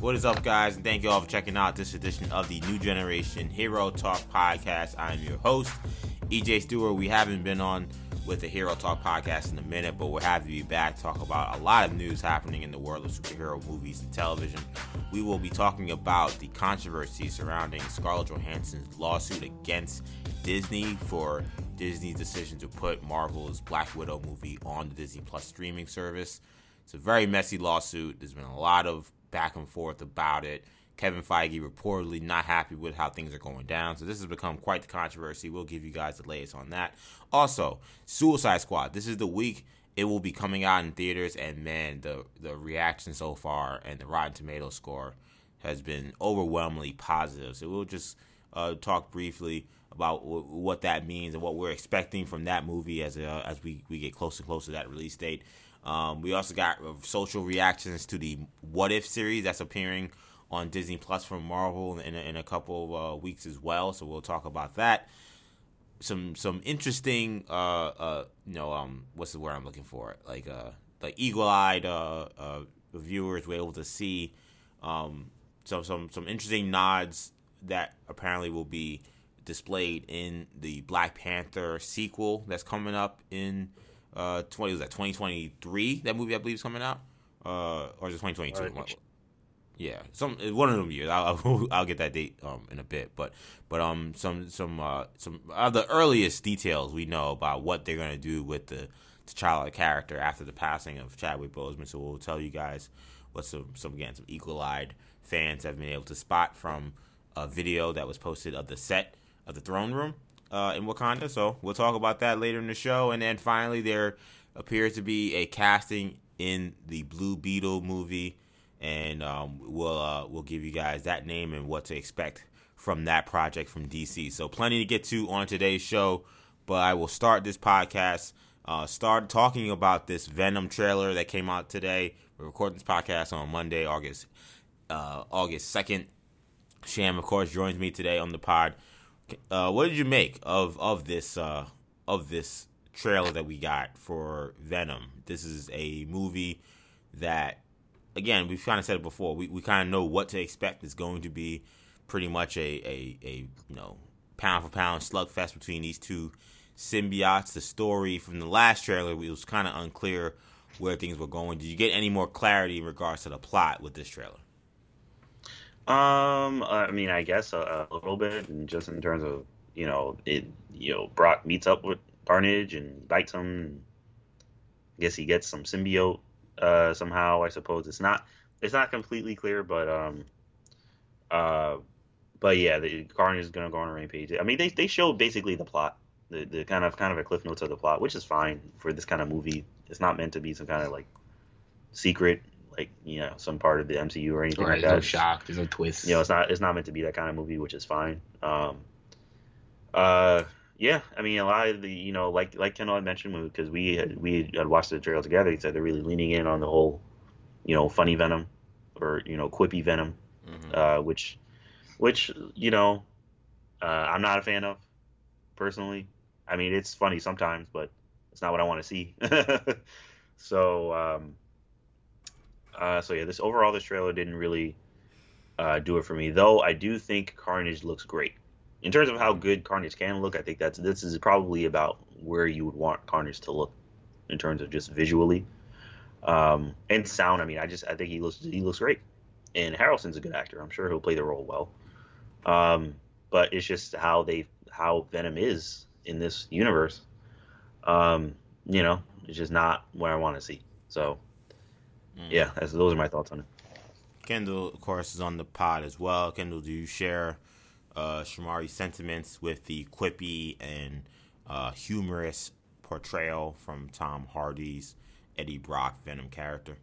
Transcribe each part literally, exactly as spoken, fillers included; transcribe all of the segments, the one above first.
What is up, guys? And thank you all for checking out this edition of the New Generation Hero Talk Podcast. I am your host, E J Stewart. We haven't been on with the Hero Talk Podcast in a minute, but we're happy to be back to talk about a lot of news happening in the world of superhero movies and television. We will be talking about the controversy surrounding Scarlett Johansson's lawsuit against Disney for Disney's decision to put Marvel's Black Widow movie on the Disney Plus streaming service. It's a very messy lawsuit. There's been a lot of back and forth about it. Kevin Feige reportedly not happy with how things are going down. So this has become quite the controversy. We'll give you guys the latest on that. Also, Suicide Squad. This is the week it will be coming out in theaters. And man, the, the reaction so far and the Rotten Tomatoes score has been overwhelmingly positive. So we'll just uh, talk briefly about w- what that means and what we're expecting from that movie as uh, as we, we get closer and closer to that release date. Um, we also got social reactions to the What If series that's appearing on Disney Plus from Marvel in a, in a couple of uh, weeks as well, so we'll talk about that. Some some interesting, uh, uh, you know, um, what's the word I'm looking for? Like uh, like eagle-eyed uh, uh, viewers were able to see um, some some some interesting nods that apparently will be displayed in the Black Panther sequel that's coming up in uh twenty was that twenty twenty-three. That movie I believe is coming out, uh, or is it twenty twenty-two? Right. Yeah, some one of them years. I'll, I'll, I'll get that date um, in a bit, but but um some some uh, some of the earliest details we know about what they're gonna do with the T'Challa character after the passing of Chadwick Boseman. So we'll tell you guys what some some again some eagle-eyed fans have been able to spot from a video that was posted of the set of the throne room uh, in Wakanda. So we'll talk about that later in the show, and then finally there appears to be a casting in the Blue Beetle movie. And um, we'll uh, we'll give you guys that name and what to expect from that project from D C. So plenty to get to on today's show, but I will start this podcast, uh, start talking about this Venom trailer that came out today. We're recording this podcast on Monday, August uh, August second. Sham, of course, joins me today on the pod. Uh, what did you make of of this uh, of this trailer that we got for Venom? This is a movie that, again, we've kind of said it before. We we kind of know what to expect. It's going to be pretty much a, a, a you know pound for pound slugfest between these two symbiotes. The story from the last trailer, it was kind of unclear where things were going. Did you get any more clarity in regards to the plot with this trailer? Um, I mean, I guess a, a little bit, and just in terms of you know it you know Brock meets up with Carnage and bites him. And I guess he gets some symbiote. Uh, somehow, I suppose it's not it's not completely clear, but um, uh, but yeah, the Carnage is gonna go on a rampage. I mean, they they show basically the plot, the, the kind of kind of a cliff notes of the plot, which is fine for this kind of movie. It's not meant to be some kind of like secret, like you know, some part of the M C U or anything right, like that. There's no shock, there's no twist. You know, it's not it's not meant to be that kind of movie, which is fine. Um, uh, yeah, I mean, a lot of the, you know, like like Kendall had mentioned, because we had, we had watched the trail together, he said they're really leaning in on the whole, you know, funny Venom or, you know, quippy Venom, mm-hmm. uh, which, which you know, uh, I'm not a fan of, personally. I mean, it's funny sometimes, but it's not what I want to see. so, um, uh, so yeah, this overall, this trailer didn't really uh, do it for me, though I do think Carnage looks great. In terms of how good Carnage can look, I think that's this is probably about where you would want Carnage to look, in terms of just visually, um, and sound. I mean, I just I think he looks he looks great, and Harrelson's a good actor. I'm sure he'll play the role well. Um, but it's just how they how Venom is in this universe. Um, you know, it's just not what I want to see. So, mm. yeah, that's, those are my thoughts on it. Kendall, of course, is on the pod as well. Kendall, do you share Uh, Shamari's sentiments with the quippy and uh, humorous portrayal from Tom Hardy's Eddie Brock Venom character?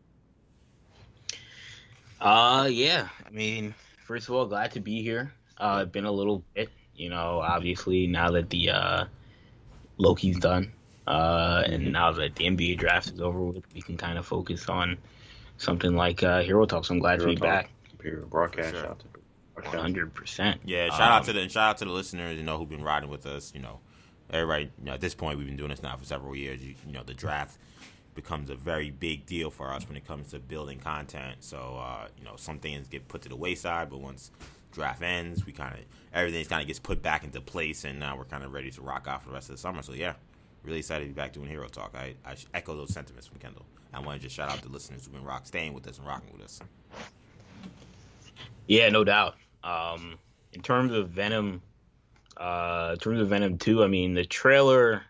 Uh, yeah. I mean, first of all, glad to be here. Uh, it's been a little bit, you know, obviously now that the uh, Loki's done uh, and now that the N B A draft is over with, we can kind of focus on something like uh, Hero Talks. I'm glad Hero to be Talk. back. Hero broadcast out there. one hundred percent. Yeah, shout out um, to the shout out to the listeners, you know, who've been riding with us. You know, everybody. You know, at this point, we've been doing this now for several years. You, you know, the draft becomes a very big deal for us when it comes to building content. So, uh, you know, some things get put to the wayside, but once draft ends, we kind of everything kind of gets put back into place, and now we're kind of ready to rock out for the rest of the summer. So, yeah, really excited to be back doing Hero Talk. I, I echo those sentiments from Kendall. I want to just shout out the listeners who've been rock, staying with us and rocking with us. Yeah, no doubt. Um, in terms of Venom, uh, in terms of Venom two, I mean, the trailer,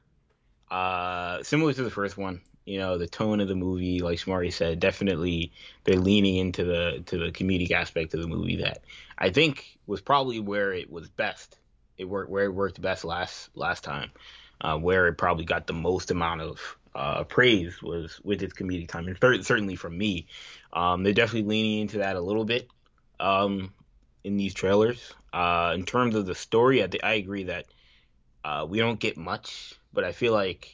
uh, similar to the first one. You know, the tone of the movie, like Shamari said, definitely they're leaning into the to the comedic aspect of the movie that I think was probably where it was best. It worked where it worked best last last time, uh, where it probably got the most amount of uh, praise was with its comedic time, and th- certainly from me, um, they're definitely leaning into that a little bit um, in these trailers. Uh, in terms of the story, I, th- I agree that uh, we don't get much, but I feel like.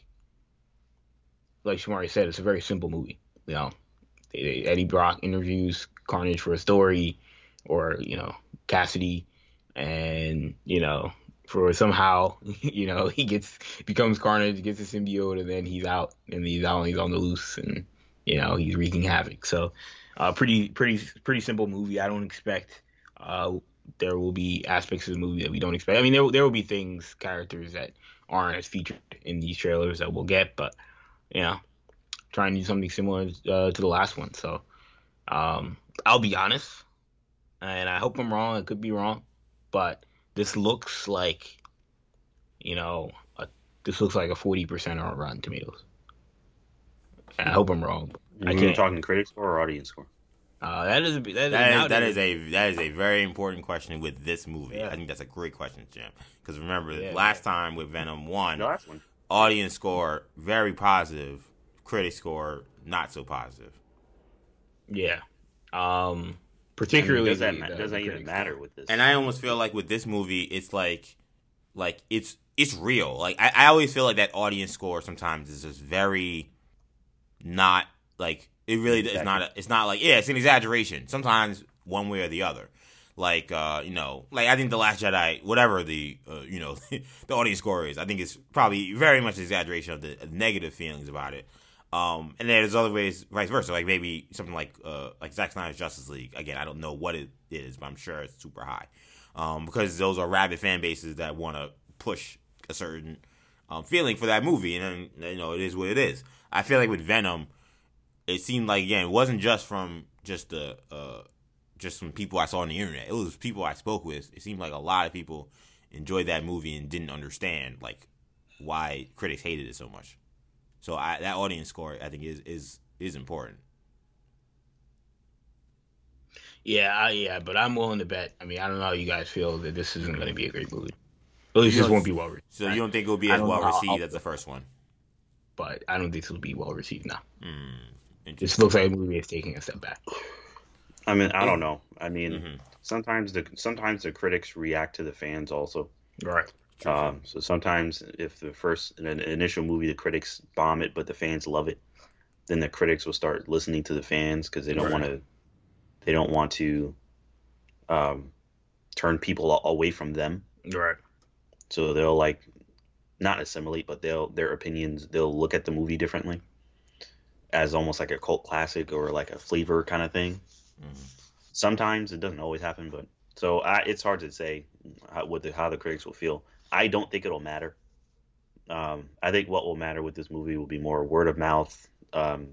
Like Shamari said, it's a very simple movie. You know, Eddie Brock interviews Carnage for a story, or you know, Cassidy, and you know, for somehow, you know, he gets becomes Carnage, gets a symbiote, and then he's out, and he's out, and he's on the loose, and you know, he's wreaking havoc. So, uh, pretty, pretty, pretty simple movie. I don't expect uh, there will be aspects of the movie that we don't expect. I mean, there there will be things, characters that aren't as featured in these trailers that we'll get, but. You know, trying to do something similar uh, to the last one. So um, I'll be honest, and I hope I'm wrong. I could be wrong, but this looks like, you know, a, this looks like a forty percent on Rotten Tomatoes. And I hope I'm wrong. I can't talking critic score or audience score. Uh, that is a, that, that, is, that is a that is a very important question with this movie. Yeah. I think that's a great question, Jim. Because remember, yeah, last yeah. time with Venom one. The last one. Audience score, very positive. Critic score, not so positive. Yeah. Um, particularly, does that, the, does that even matter with this? And I almost feel like with this movie, it's like, like it's it's real. Like I, I always feel like that audience score sometimes is just very, not like it really exactly. is not. A, it's not like yeah, it's an exaggeration. Sometimes one way or the other. Like, uh, you know, like I think The Last Jedi, whatever the, uh, you know, the audience score is, I think it's probably very much an exaggeration of the negative feelings about it. Um, and there's other ways, vice versa, like maybe something like uh, like Zack Snyder's Justice League. Again, I don't know what it is, but I'm sure it's super high. Um, because those are rabid fan bases that want to push a certain um, feeling for that movie. And then, you know, it is what it is. I feel like with Venom, it seemed like, again, it wasn't just from just the... Uh, just from people I saw on the internet. It was people I spoke with. It seemed like a lot of people enjoyed that movie and didn't understand like why critics hated it so much. So I, that audience score, I think, is is is important. Yeah, I, yeah, but I'm willing to bet. I mean, I don't know how you guys feel that this isn't going to be a great movie. At least this won't be well received. So you don't think it'll be as well received as the first one? But I don't think it'll be well received now. Mm, this looks like a movie is taking a step back. I mean, I don't know. I mean, mm-hmm. sometimes the sometimes the critics react to the fans also. Right. Um, so sometimes if the first in an initial movie the critics bomb it, but the fans love it, then the critics will start listening to the fans because they don't right. want to. They don't want to um, turn people away from them. Right. So they'll like not assimilate, but they'll their opinions. They'll look at the movie differently, as almost like a cult classic or like a flavor kind of thing. Mm-hmm. Sometimes it doesn't always happen, but so I, it's hard to say how, what the, how the critics will feel. I don't think it'll matter. Um, I think what will matter with this movie will be more word of mouth. Um,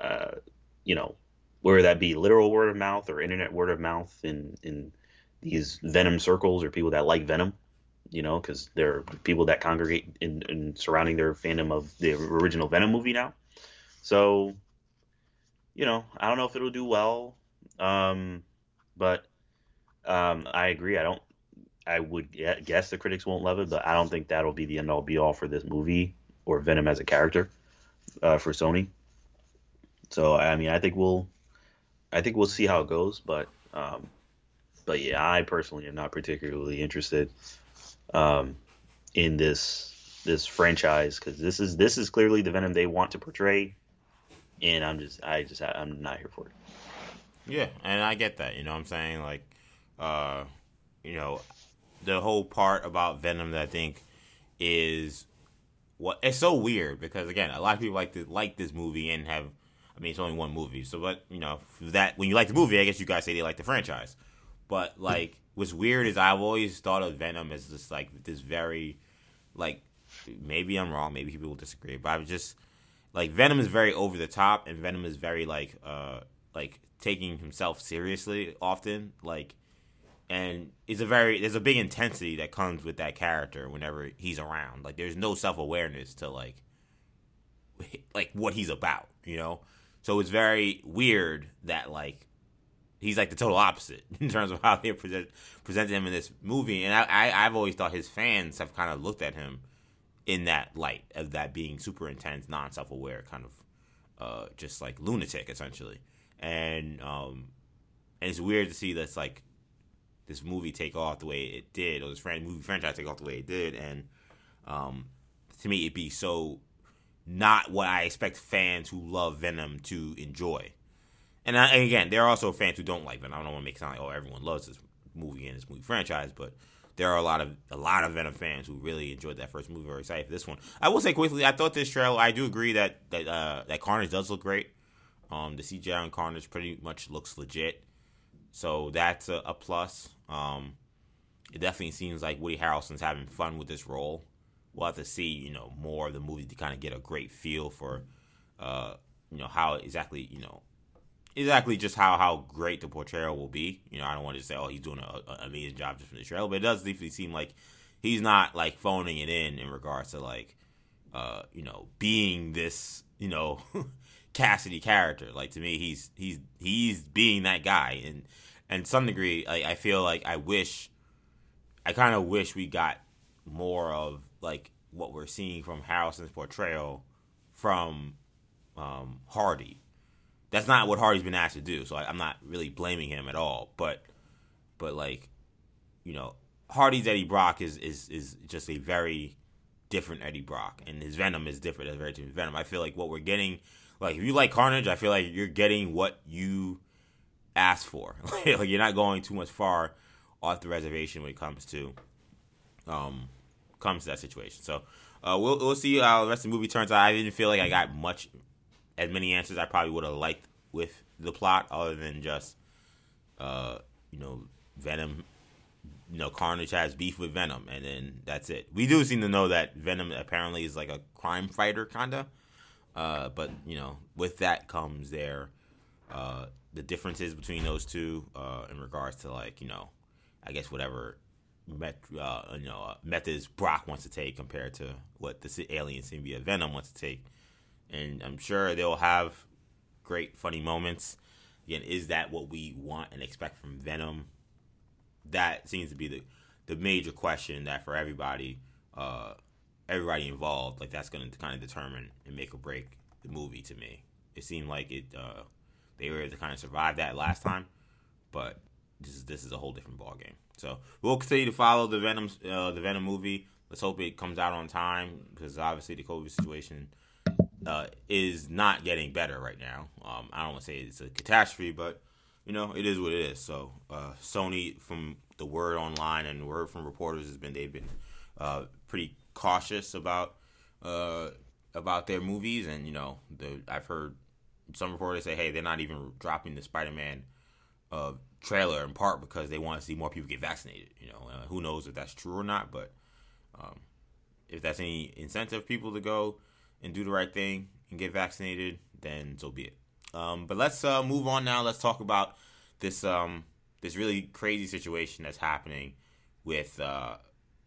uh, you know, whether that be literal word of mouth or internet word of mouth in in these Venom circles or people that like Venom. You know, because there are people that congregate in, in surrounding their fandom of the original Venom movie now. So, you know, I don't know if it'll do well. Um, but, um, I agree. I don't, I would guess the critics won't love it, but I don't think that'll be the end all be all for this movie or Venom as a character, uh, for Sony. So, I mean, I think we'll, I think we'll see how it goes, but, um, but yeah, I personally am not particularly interested, um, in this, this franchise. Cause this is, this is clearly the Venom they want to portray. And I'm just, I just, I'm not here for it. Yeah, and I get that, you know what I'm saying? Like, uh, you know, the whole part about Venom that I think is what it's so weird because again, a lot of people like to like this movie and have. I mean, it's only one movie, so but you know that when you like the movie, I guess you guys say they like the franchise. But like, what's weird is I've always thought of Venom as just like this very, like, maybe I'm wrong, maybe people will disagree, but I've just like Venom is very over the top, and Venom is very like, uh, like taking himself seriously often, like, and it's a very there's a big intensity that comes with that character whenever he's around. Like, there's no self awareness to like, like what he's about, you know. So it's very weird that, like, he's, like, the total opposite in terms of how they present, presented him in this movie. And I, I, I've always thought his fans have kind of looked at him in that light of that being super intense, non-self-aware, kind of uh, just, like, lunatic, essentially. And, um, and it's weird to see this, like, this movie take off the way it did, or this fran- movie franchise take off the way it did. And um, to me, it'd be so... not what I expect fans who love Venom to enjoy. And, I, and again, there are also fans who don't like Venom. I don't want to make it sound like, oh, everyone loves this movie and this movie franchise, but there are a lot of a lot of Venom fans who really enjoyed that first movie. We're excited for this one. I will say quickly, I thought this trailer, I do agree that that, uh, that Carnage does look great. Um, the C G I on Carnage pretty much looks legit. So that's a, a plus. Um, it definitely seems like Woody Harrelson's having fun with this role. We'll have to see, you know, more of the movie to kind of get a great feel for, uh, you know, how exactly, you know, exactly just how, how great the portrayal will be. You know, I don't want to say, oh, he's doing an amazing job just from the trailer, but it does definitely seem like he's not, like, phoning it in in regards to, like, uh, you know, being this, you know, Cassidy character. Like, to me, he's he's he's being that guy. And, and to some degree, I, I feel like I wish, I kind of wish we got more of, like what we're seeing from Harrelson's portrayal from um, Hardy. That's not what Hardy's been asked to do, so I, I'm not really blaming him at all. But, but like, you know, Hardy's Eddie Brock is, is, is just a very different Eddie Brock, and his Venom is different. That's very different Venom. I feel like what we're getting, like if you like Carnage, I feel like you're getting what you asked for. Like you're not going too much far off the reservation when it comes to, um. comes to that situation. So uh, we'll we'll see how the rest of the movie turns out. I didn't feel like I got much, as many answers I probably would have liked with the plot, other than just, uh, you know, Venom, you know, Carnage has beef with Venom, and then that's it. We do seem to know that Venom apparently is like a crime fighter, kinda. Uh, but you know, with that comes their uh, the differences between those two uh, in regards to like you know, I guess whatever. Met, uh, you know, uh, methods Brock wants to take compared to what the alien symbiote Venom wants to take, and I'm sure they'll have great funny moments. Again, is that what we want and expect from Venom? That seems to be the the major question that for everybody, uh, everybody involved, like that's going to kind of determine and make or break the movie. To me, it seemed like it uh, they were able to kind of survive that last time, but this is this is a whole different ballgame. So we'll continue to follow the Venom, uh, the Venom movie. Let's hope it comes out on time because obviously the COVID situation uh, is not getting better right now. Um, I don't want to say it's a catastrophe, but you know it is what it is. So uh, Sony, from the word online and the word from reporters, has been they've been uh, pretty cautious about uh, about their movies, and you know the, I've heard some reporters say, hey, they're not even dropping the Spider-Man Uh, trailer in part because they want to see more people get vaccinated. You know, uh, who knows if that's true or not, but um, if that's any incentive for people to go and do the right thing and get vaccinated, then so be it. Um, but let's uh, move on now. Let's talk about this um, this really crazy situation that's happening with uh,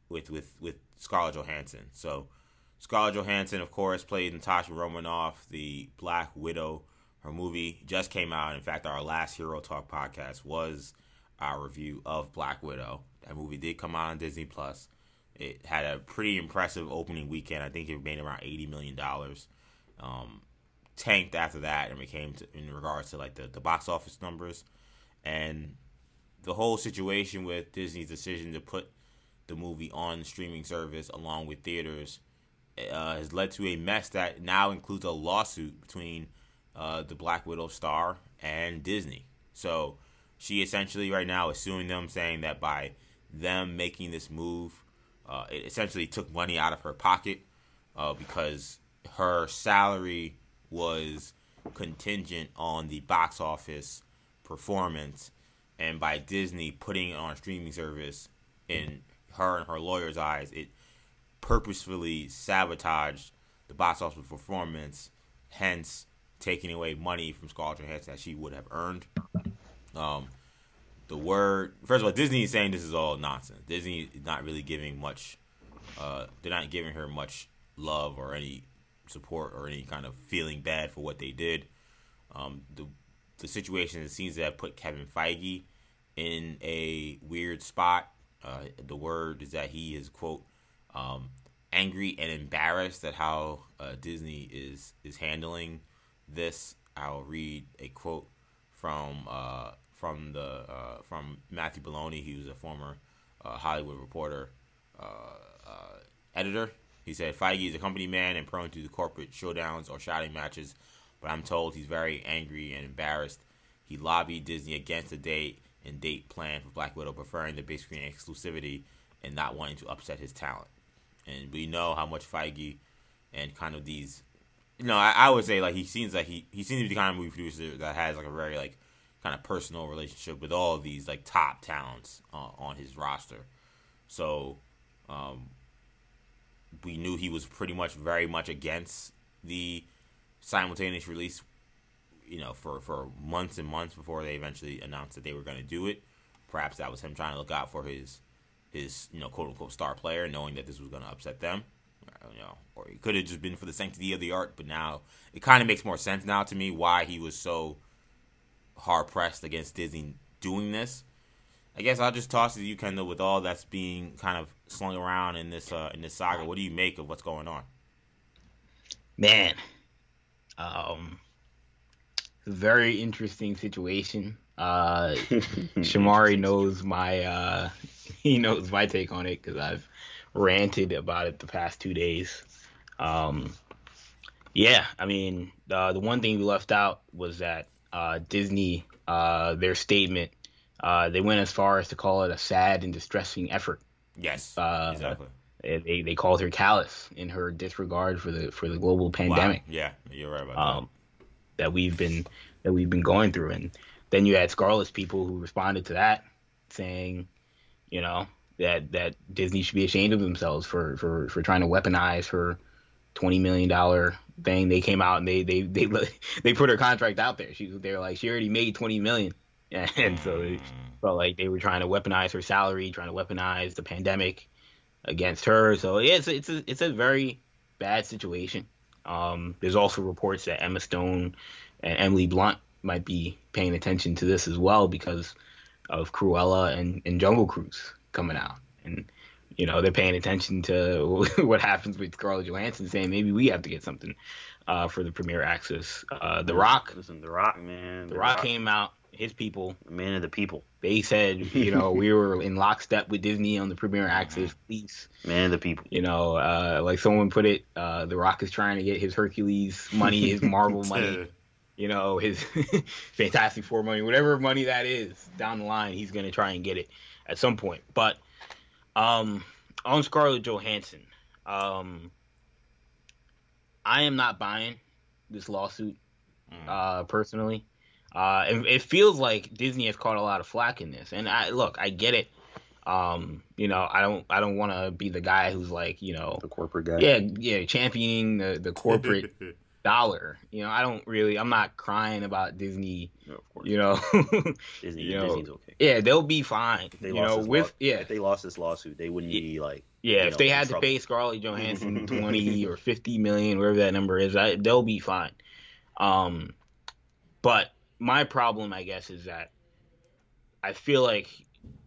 with with with Scarlett Johansson. So Scarlett Johansson, of course, played Natasha Romanoff, the Black Widow. Her movie just came out. In fact, our last Hero Talk podcast was our review of Black Widow. That movie did come out on Disney Plus. It had a pretty impressive opening weekend. I think it made around eighty million dollars. Um, tanked after that, and became to, in regards to like the, the box office numbers, and the whole situation with Disney's decision to put the movie on the streaming service along with theaters uh, has led to a mess that now includes a lawsuit between Uh, the Black Widow star and Disney. So she essentially right now is suing them, saying that by them making this move, uh, it essentially took money out of her pocket uh, because her salary was contingent on the box office performance, and by Disney putting it on a streaming service, in her and her lawyer's eyes, it purposefully sabotaged the box office performance, hence taking away money from Scarlett Johansson that she would have earned. Um, the word, first of all, Disney is saying this is all nonsense. Disney is not really giving much, uh, they're not giving her much love or any support or any kind of feeling bad for what they did. Um, the the situation seems to have put Kevin Feige in a weird spot. Uh, the word is that he is, quote, um, angry and embarrassed at how uh, Disney is is handling this. I'll read a quote from uh, from the uh, from Matthew Boloney, who's a former uh, Hollywood Reporter uh, uh, editor. He said, Feige is a company man and prone to the corporate showdowns or shouting matches, but I'm told he's very angry and embarrassed. He lobbied Disney against a date and date plan for Black Widow, preferring the big screen exclusivity and not wanting to upset his talent. And we know how much Feige and kind of these, you know, I, I would say, like, he seems like he, he seems to be the kind of movie producer that has, like, a very, like, kind of personal relationship with all of these, like, top talents uh, on his roster. So, um... we knew he was pretty much very much against the simultaneous release, you know, for, for months and months before they eventually announced that they were going to do it. Perhaps that was him trying to look out for his, his you know, quote-unquote star player, knowing that this was going to upset them. You know, or it could have just been for the sanctity of the art, but now it kind of makes more sense now to me why he was so hard-pressed against Disney doing this. I guess I'll just toss it to you, Kendall, with all that's being kind of slung around in this uh, in this saga. What do you make of what's going on? Man, um, very interesting situation. Uh, Shamari knows my uh, he knows my take on it because I've ranted about it the past two days. Um, yeah, I mean, uh, the one thing we left out was that uh, Disney, uh, their statement. Uh, they went as far as to call it a sad and distressing effort. Yes, uh, exactly. They they called her callous in her disregard for the for the global pandemic. Wow. Yeah, you're right about um, that. That we've been that we've been going through, and then you had Scarlett's people who responded to that, saying, you know, that that Disney should be ashamed of themselves for for, for trying to weaponize her twenty million dollars thing. They came out and they they they they put her contract out there. She they're like she already made twenty million dollars. And so it felt like they were trying to weaponize her salary, trying to weaponize the pandemic against her. So yeah, it's a, it's a, it's a very bad situation. Um, there's also reports that Emma Stone and Emily Blunt might be paying attention to this as well because of Cruella and, and Jungle Cruise coming out. And, you know, they're paying attention to what happens with Scarlett Johansson, saying maybe we have to get something uh, for the premiere access. Uh, the Rock. Listen, The Rock, man. The, the Rock, Rock came out. His people, the man of the people, they said, you know, we were in lockstep with Disney on the premiere access. Please, man of the people, you know, uh, like someone put it, uh, The Rock is trying to get his Hercules money, his Marvel money, you know, his Fantastic Four money, whatever money that is down the line, he's going to try and get it at some point. But um, on Scarlett Johansson, um, I am not buying this lawsuit uh, personally. Uh, it, it feels like Disney has caught a lot of flack in this, and I look, I get it. Um, you know, I don't, I don't want to be the guy who's like, you know, the corporate guy. Yeah, yeah, championing the the corporate dollar. You know, I don't really, I'm not crying about Disney. No, of course. You know, Disney, you know, Disney's okay. Yeah, they'll be fine. If they you lost know, with law, yeah, if they lost this lawsuit, they wouldn't be like. Yeah, if know, they had to trouble. pay Scarlett Johansson twenty or fifty million, whatever that number is, I, they'll be fine. Um, but. My problem, I guess, is that I feel like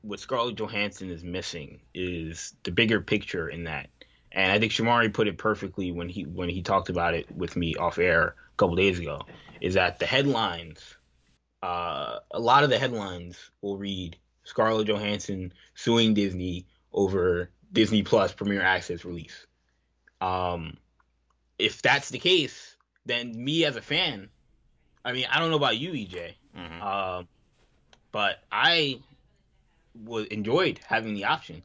what Scarlett Johansson is missing is the bigger picture in that. And I think Shamari put it perfectly when he when he talked about it with me off air a couple days ago, is that the headlines, uh, a lot of the headlines will read Scarlett Johansson suing Disney over Disney Plus Premier Access release. Um, if that's the case, then me as a fan... I mean, I don't know about you, E J, mm-hmm. uh, but I w- enjoyed having the option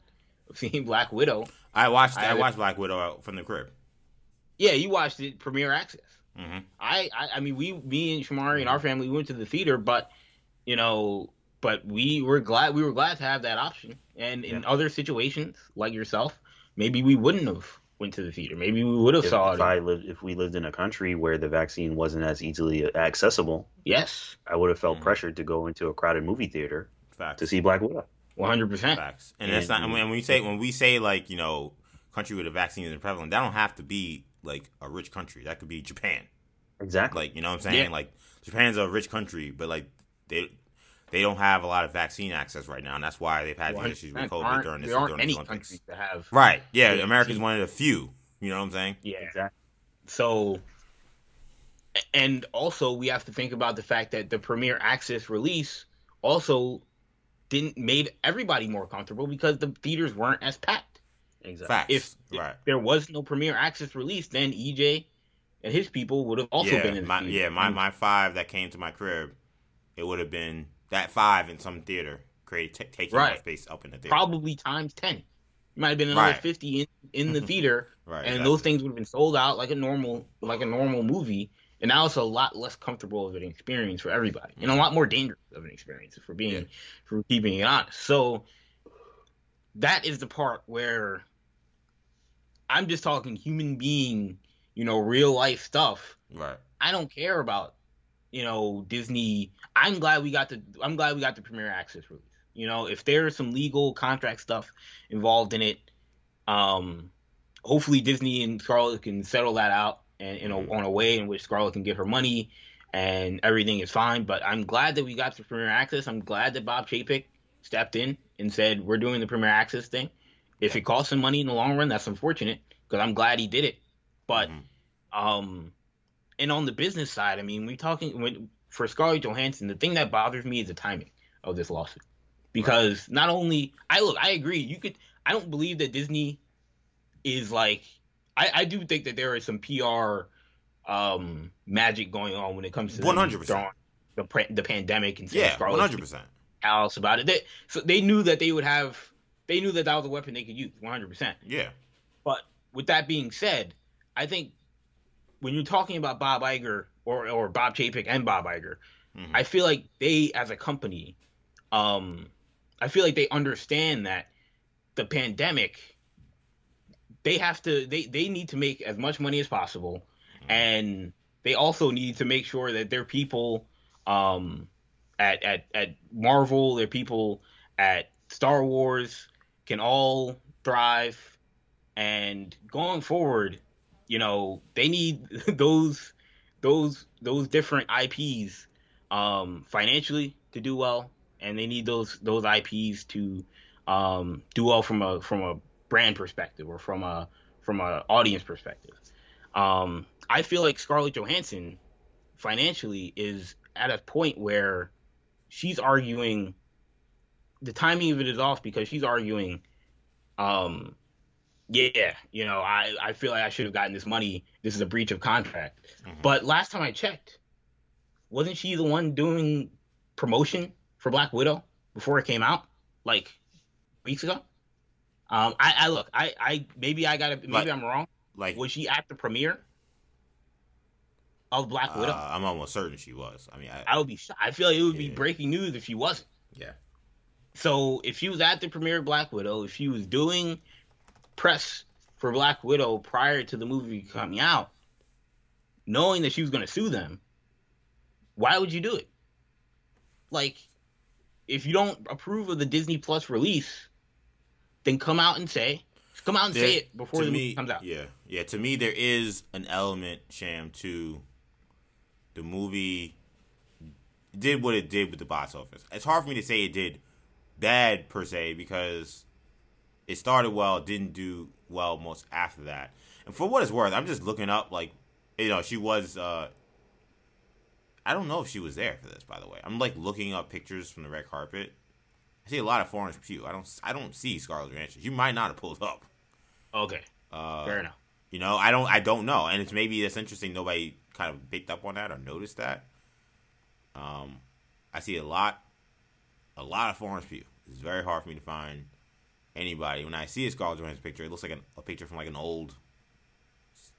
of seeing Black Widow. I watched I, I watched Black Widow from the crib. Yeah, you watched it premiere access. Mm-hmm. I, I, I mean, we, me and Shamari and our family went to the theater, but you know, but we were glad we were glad to have that option. And yeah. in other situations, like yourself, maybe we wouldn't have went to the theater. Maybe we would have if, saw if it. I lived, if we lived in a country where the vaccine wasn't as easily accessible, yes, I would have felt mm-hmm. pressured to go into a crowded movie theater Facts. to see Black Widow. One hundred percent. Facts. And, and that's not. And when we say when we say like you know, country where the vaccine isn't prevalent, that don't have to be like a rich country. That could be Japan. Exactly. Like you know what I'm saying. Yeah. Like Japan's a rich country, but like they they don't have a lot of vaccine access right now, and that's why they've had well, the issues with COVID during this. There aren't during any countries that have. Right. Yeah. Vaccine. America's one of the few. You know what I'm saying? Yeah. Exactly. So. And also, we have to think about the fact that the premiere access release also didn't made everybody more comfortable because the theaters weren't as packed. Exactly. Facts. If, if right. there was no premiere access release, then E J and his people would have also yeah, been in the my, theater. Yeah, my, my five that came to my crib, it would have been that five in some theater, create, t- taking right. that space up in the theater. Probably times ten. It might have been another right. fifty in, in the theater, right, and exactly. those things would have been sold out like a normal like a normal movie, and now it's a lot less comfortable of an experience for everybody, mm-hmm. and a lot more dangerous of an experience for being yeah. for keeping it honest. So that is the part where I'm just talking human being, you know, real life stuff. Right. I don't care about, you know, Disney. I'm glad we got the I'm glad we got the premiere access release. You know, if there's some legal contract stuff involved in it, um, hopefully Disney and Scarlett can settle that out and in a, on a way in which Scarlett can get her money and everything is fine. But I'm glad that we got the premiere access. I'm glad that Bob Chapek stepped in and said we're doing the premiere access thing. If it costs him money in the long run, that's unfortunate because I'm glad he did it. But, mm-hmm. um, and on the business side, I mean, we're talking when, for Scarlett Johansson. The thing that bothers me is the timing of this lawsuit, because right. not only I look, I agree. You could, I don't believe that Disney is like, I, I do think that there is some P R um, magic going on when it comes to one hundred percent the the pandemic and yeah, one hundred percent else about it. They, so they knew that they would have, they knew that that was a weapon they could use, one hundred percent Yeah. But with that being said, I think when you're talking about Bob Iger or, or Bob Chapek and Bob Iger, mm-hmm. I feel like they, as a company, um, I feel like they understand that the pandemic, they have to, they, they need to make as much money as possible. Mm-hmm. And they also need to make sure that their people um, at, at, at Marvel, their people at Star Wars can all thrive. And going forward, you know, they need those those those different I Ps um, financially to do well, and they need those those I Ps to um, do well from a from a brand perspective or from a from a audience perspective. Um, I feel like Scarlett Johansson financially is at a point where she's arguing the timing of it is off because she's arguing. Um, Yeah, you know, I, I feel like I should have gotten this money. This is a breach of contract. Mm-hmm. But last time I checked, wasn't she the one doing promotion for Black Widow before it came out, like weeks ago? Um, I, I look, I, I maybe I got maybe like, I'm wrong. Like, was she at the premiere of Black uh, Widow? I'm almost certain she was. I mean, I, I would be. I feel like it would yeah. be breaking news if she wasn't. Yeah. So if she was at the premiere of Black Widow, if she was doing press for Black Widow prior to the movie coming out, knowing that she was going to sue them, why would you do it? Like, if you don't approve of the Disney Plus release, then come out and say, come out and there, say it before the me, movie comes out. Yeah, yeah. To me, there is an element, Sham, to the movie did what it did with the box office. It's hard for me to say it did bad per se because it started well, didn't do well most after that. And for what it's worth, I'm just looking up, like, you know, she was, uh, I don't know if she was there for this, by the way. I'm, like, looking up pictures from the red carpet. I see a lot of Florence Pugh. I don't I don't see Scarlett Johansson. You might not have pulled up. Okay. Uh, Fair enough. You know, I don't I don't know. And it's maybe that's interesting. Nobody kind of picked up on that or noticed that. Um, I see a lot, a lot of Florence Pugh. It's very hard for me to find anybody. When I see a Scarlett Johansson's picture, it looks like an, a picture from like an old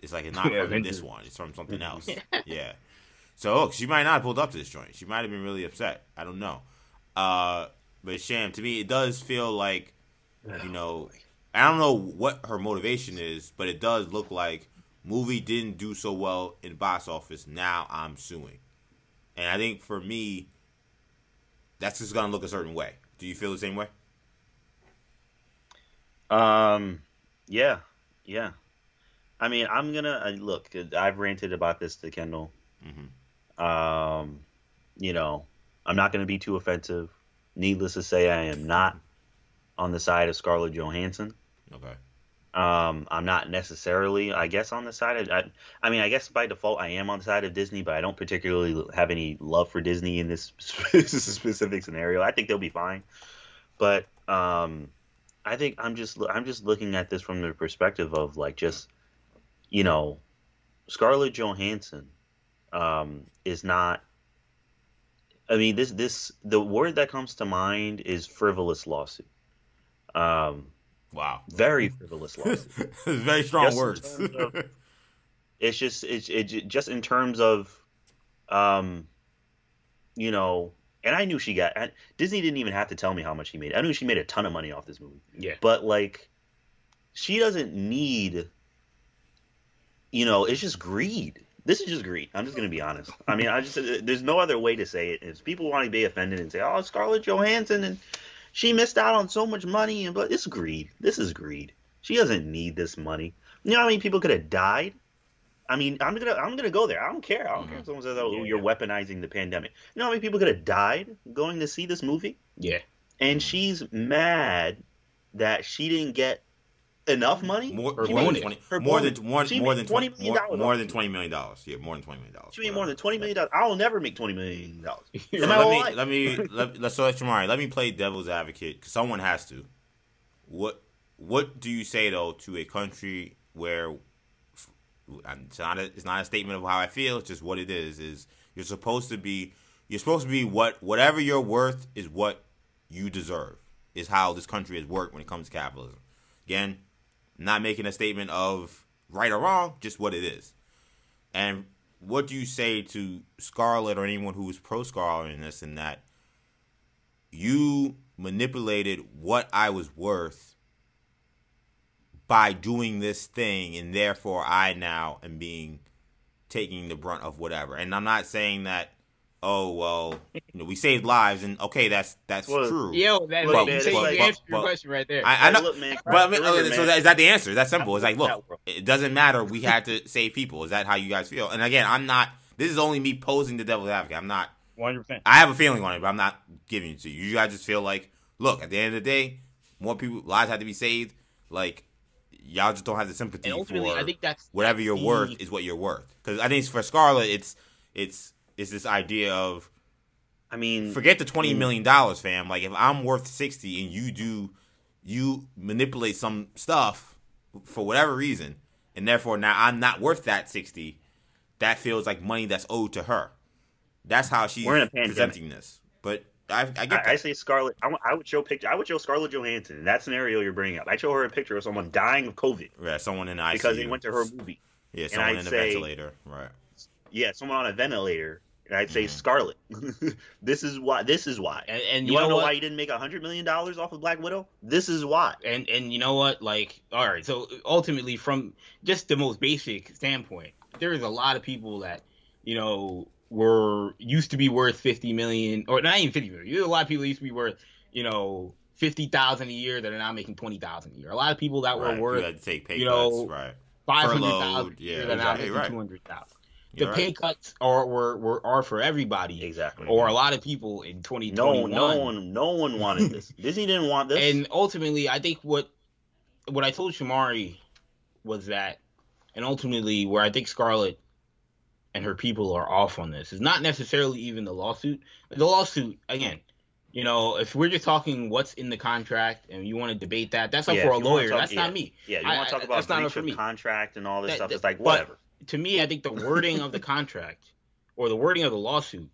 It's like it's not yeah, from this one. It's from something else. yeah. yeah. So look, she might not have pulled up to this joint. She might have been really upset. I don't know. Uh, but Sham, to me, it does feel like, you know, I don't know what her motivation is, but it does look like movie didn't do so well in box office. Now I'm suing. And I think for me, that's just going to look a certain way. Do you feel the same way? Um, yeah, yeah. I mean, I'm going to – look, I've ranted about this to Kendall. Mm-hmm. Um, you know, I'm not going to be too offensive. Needless to say, I am not on the side of Scarlett Johansson. Okay. Um, I'm not necessarily, I guess, on the side of I, I mean, I guess by default I am on the side of Disney, but I don't particularly have any love for Disney in this specific scenario. I think they'll be fine. But um, I think I'm just I'm just looking at this from the perspective of, like, just, you know, Scarlett Johansson um, is not. I mean, this this the word that comes to mind is frivolous lawsuit. Um, wow, very frivolous lawsuit. Very strong just words. Of, it's just it's it just in terms of, um, you know. And I knew she got I, Disney didn't even have to tell me how much she made. I knew she made a ton of money off this movie. Yeah, but like, she doesn't need. You know, it's just greed. This is just greed. I'm just going to be honest. I mean, I just there's no other way to say it. If people want to be offended and say, "Oh, Scarlett Johansson and she missed out on so much money," and but it's greed. This is greed. She doesn't need this money. You know how many people could have died? I mean, I'm gonna I'm gonna go there. I don't care. I don't mm-hmm. care if someone says, "Oh, yeah, you're yeah. weaponizing the pandemic." You know how many people could have died going to see this movie? Yeah. And she's mad that she didn't get enough money? More, more, than, twenty, more than more, more than twenty million dollars. More than twenty million dollars. Yeah, more than twenty million dollars. She made more than twenty million dollars. I'll never make twenty million dollars. so let, let me let let's so Shamari, let me play devil's advocate because someone has to. What what do you say though to a country where it's not a, it's not a statement of how I feel, it's just what it is. Is you're supposed to be you're supposed to be what whatever you're worth is what you deserve. Is how this country has worked when it comes to capitalism. Again. Not making a statement of right or wrong, just what it is. And what do you say to Scarlett or anyone who is pro-Scarlett in this and that? You manipulated what I was worth by doing this thing, and therefore I now am being taking the brunt of whatever. And I'm not saying that. Oh well, you know, we saved lives, and okay, that's that's well, true. Yo, that, but, man, but, like, but, answer but, your question right there. I, I know, look, man, but I mean, look, so that, is that the answer? Is that simple? It's like, look, it doesn't matter. We had to save people. Is that how you guys feel? And again, I'm not. This is only me posing the devil's advocate. I'm not. one hundred percent I have a feeling on it, but I'm not giving it to you. You guys just feel like, look, at the end of the day, more people lives had to be saved. Like y'all just don't have the sympathy for. I think that's whatever you're the... worth is what you're worth. Because I think for Scarlett, it's it's. Is this idea of, I mean, forget the twenty million dollars, fam. Like if I'm worth sixty and you do, you manipulate some stuff for whatever reason, and therefore now I'm not worth that sixty. That feels like money that's owed to her. That's how she's presenting this. But I, I get that. I, I say Scarlett. I, I would show picture. I would show Scarlett Johansson in that scenario you're bringing up. I show her a picture of someone dying of COVID. Yeah, someone in the I C U because they went to her movie. Yeah, someone in a ventilator. Right. Yeah, someone on a ventilator. And I'd say, Scarlett, this is why. This is why. And, and you, you want to know, know why you didn't make one hundred million dollars off of Black Widow? This is why. And and you know what? Like, all right. So ultimately, from just the most basic standpoint, there is a lot of people that, you know, were used to be worth fifty million dollars or not even fifty million dollars. There's a lot of people that used to be worth, you know, fifty thousand dollars a year that are now making twenty thousand dollars a year. A lot of people that right. were worth, you, had to take pay you know, right. five hundred thousand dollars yeah, a year that are exactly. now making right. two hundred thousand dollars. The You're pay right. cuts are were, were are for everybody, exactly, or a lot of people in twenty twenty-one. No, no one, no one wanted this. Disney didn't want this. And ultimately, I think what what I told Shamari was that, and ultimately where I think Scarlett and her people are off on this is not necessarily even the lawsuit. The lawsuit again, you know, if we're just talking what's in the contract and you want to debate that, that's up yeah, for a lawyer. Talk, that's yeah. not me. Yeah, you want to talk I, about breach of contract and all this that, stuff. That, it's like but, whatever. To me, I think the wording of the contract or the wording of the lawsuit,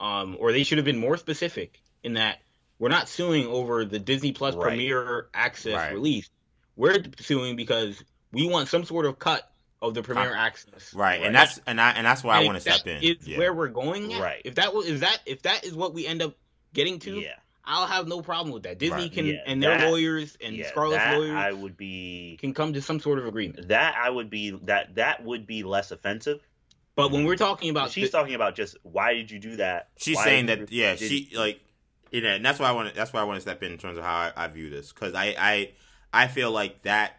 um, or they should have been more specific in that we're not suing over the Disney Plus right. premiere access right. release. We're suing because we want some sort of cut of the premiere I, access, right. right? And that's and I and that's why and I want to step in. Is yeah. where we're going, at, right? If that is that if that is what we end up getting to, yeah. I'll have no problem with that. Disney right. can yeah, and their that, lawyers and yeah, Scarlett's lawyers I would be, can come to some sort of agreement. That I would be that that would be less offensive. But when we're talking about, she's the, talking about just why did you do that? She's why saying that, you, yeah, did, she like, you know, and that's why I want to. That's why I want to step in in terms of how I, I view this, because I, I I feel like that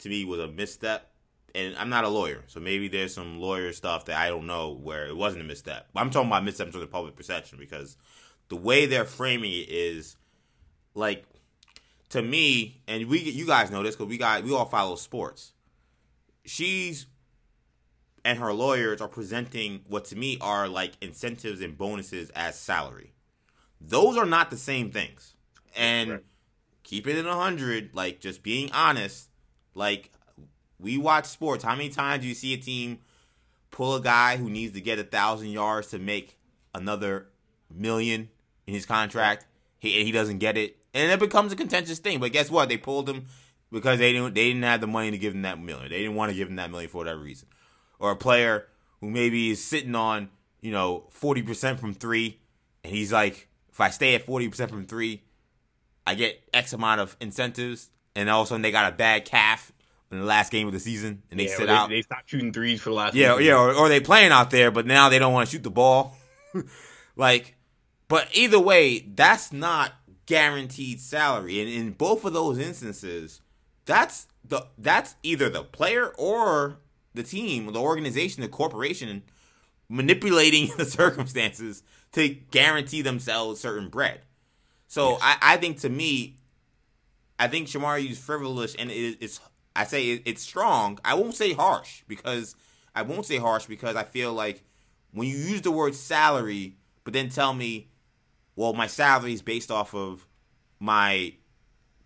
to me was a misstep, and I'm not a lawyer, so maybe there's some lawyer stuff that I don't know where it wasn't a misstep. But I'm talking about misstep in terms of public perception, because the way they're framing it is like, to me, and we you guys know this because we got we all follow sports. She's and her lawyers are presenting what to me are like incentives and bonuses as salary. Those are not the same things. And right. keep it in one hundred, like just being honest, like we watch sports. How many times do you see a team pull a guy who needs to get one thousand yards to make another million in his contract? He he doesn't get it. And it becomes a contentious thing. But guess what? They pulled him because they didn't they didn't have the money to give him that million. They didn't want to give him that million for whatever reason. Or a player who maybe is sitting on, you know, forty percent from three, and he's like, if I stay at forty percent from three, I get X amount of incentives, and all of a sudden they got a bad calf in the last game of the season, and they yeah, sit they, out. They stop shooting threes for the last Yeah, yeah, or, or they playing out there, but now they don't want to shoot the ball. Like, but either way, that's not guaranteed salary. And in both of those instances, that's the that's either the player or the team, the organization, the corporation manipulating the circumstances to guarantee themselves certain bread. So yes. I, I think to me, I think Shamari is frivolous, and it, it's I say it, it's strong. I won't say harsh because I won't say harsh because I feel like when you use the word salary, but then tell me, well, my salary is based off of my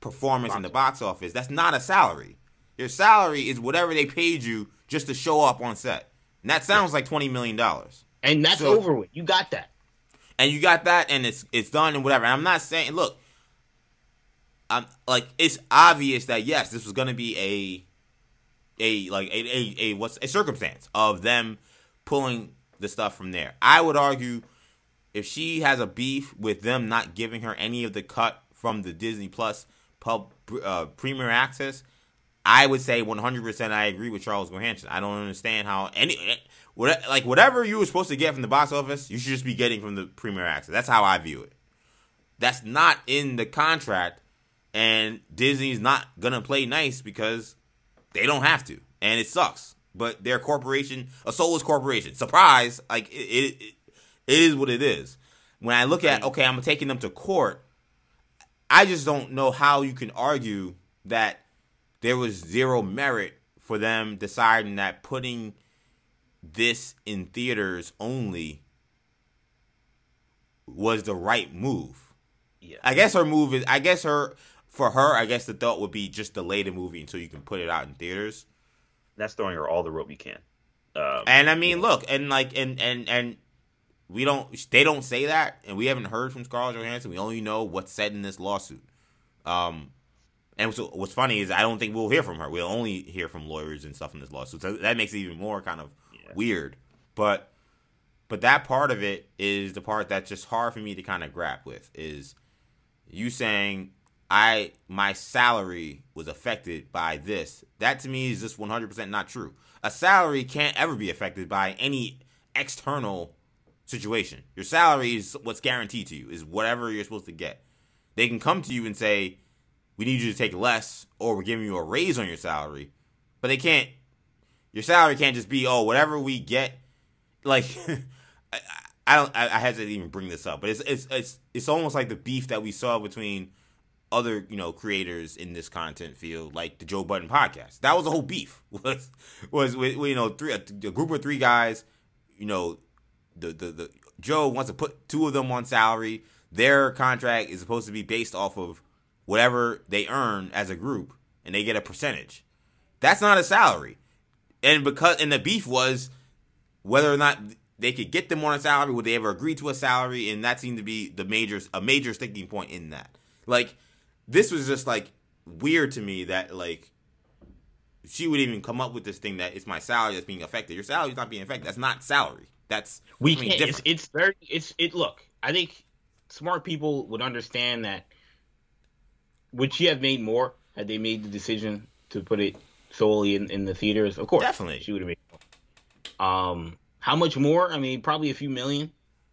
performance box. in the box office. That's not a salary. Your salary is whatever they paid you just to show up on set. And that sounds like twenty million dollars. And that's so, over with. You got that. And you got that, and it's it's done and whatever. And I'm not saying, look, I'm like, it's obvious that, yes, this was going to be a, a like, a, a, a, what's, a circumstance of them pulling the stuff from there. I would argue if she has a beef with them not giving her any of the cut from the Disney Plus pub, uh, Premier Access, I would say one hundred percent I agree with Charles Johansson. I don't understand how any what, like whatever you were supposed to get from the box office, you should just be getting from the Premier Access. That's how I view it. That's not in the contract, and Disney's not gonna play nice because they don't have to, and it sucks. But their corporation, a soulless corporation, surprise! Like it, it, it, it is what it is. When I look at okay, I'm taking them to court. I just don't know how you can argue that there was zero merit for them deciding that putting this in theaters only was the right move. Yeah. I guess her move is, I guess her, for her, I guess the thought would be just delay the movie until you can put it out in theaters. That's throwing her all the rope you can. Um, and I mean, yeah. look, and like, and, and, and we don't, they don't say that, and we haven't heard from Scarlett Johansson. We only know what's said in this lawsuit. Um, And so what's funny is I don't think we'll hear from her. We'll only hear from lawyers and stuff in this lawsuit. So that makes it even more kind of yeah. weird. But but that part of it is the part that's just hard for me to kind of grab with, is you saying I my salary was affected by this. That to me is just one hundred percent not true. A salary can't ever be affected by any external situation. Your salary is what's guaranteed to you, is whatever you're supposed to get. They can come to you and say, we need you to take less, or we're giving you a raise on your salary. But they can't, your salary can't just be, oh, whatever we get. Like, I, I don't, I, I hesitate to even bring this up, but it's, it's, it's, it's almost like the beef that we saw between other, you know, creators in this content field, like the Joe Budden podcast. That was the whole beef was, was, was you know, three, a, a group of three guys, you know, the, the, the, Joe wants to put two of them on salary. Their contract is supposed to be based off of whatever they earn as a group, and they get a percentage. That's not a salary. And because and the beef was whether or not they could get them on a salary, would they ever agree to a salary, and that seemed to be the major a major sticking point in that. Like, this was just like weird to me that like she would even come up with this thing that it's my salary that's being affected. Your salary's not being affected. That's not salary. That's we I mean, can't. It's, it's very. It's it. Look, I think smart people would understand that. Would she have made more had they made the decision to put it solely in, in the theaters? Of course, definitely, she would have made more. Um, how much more? I mean, probably a few million.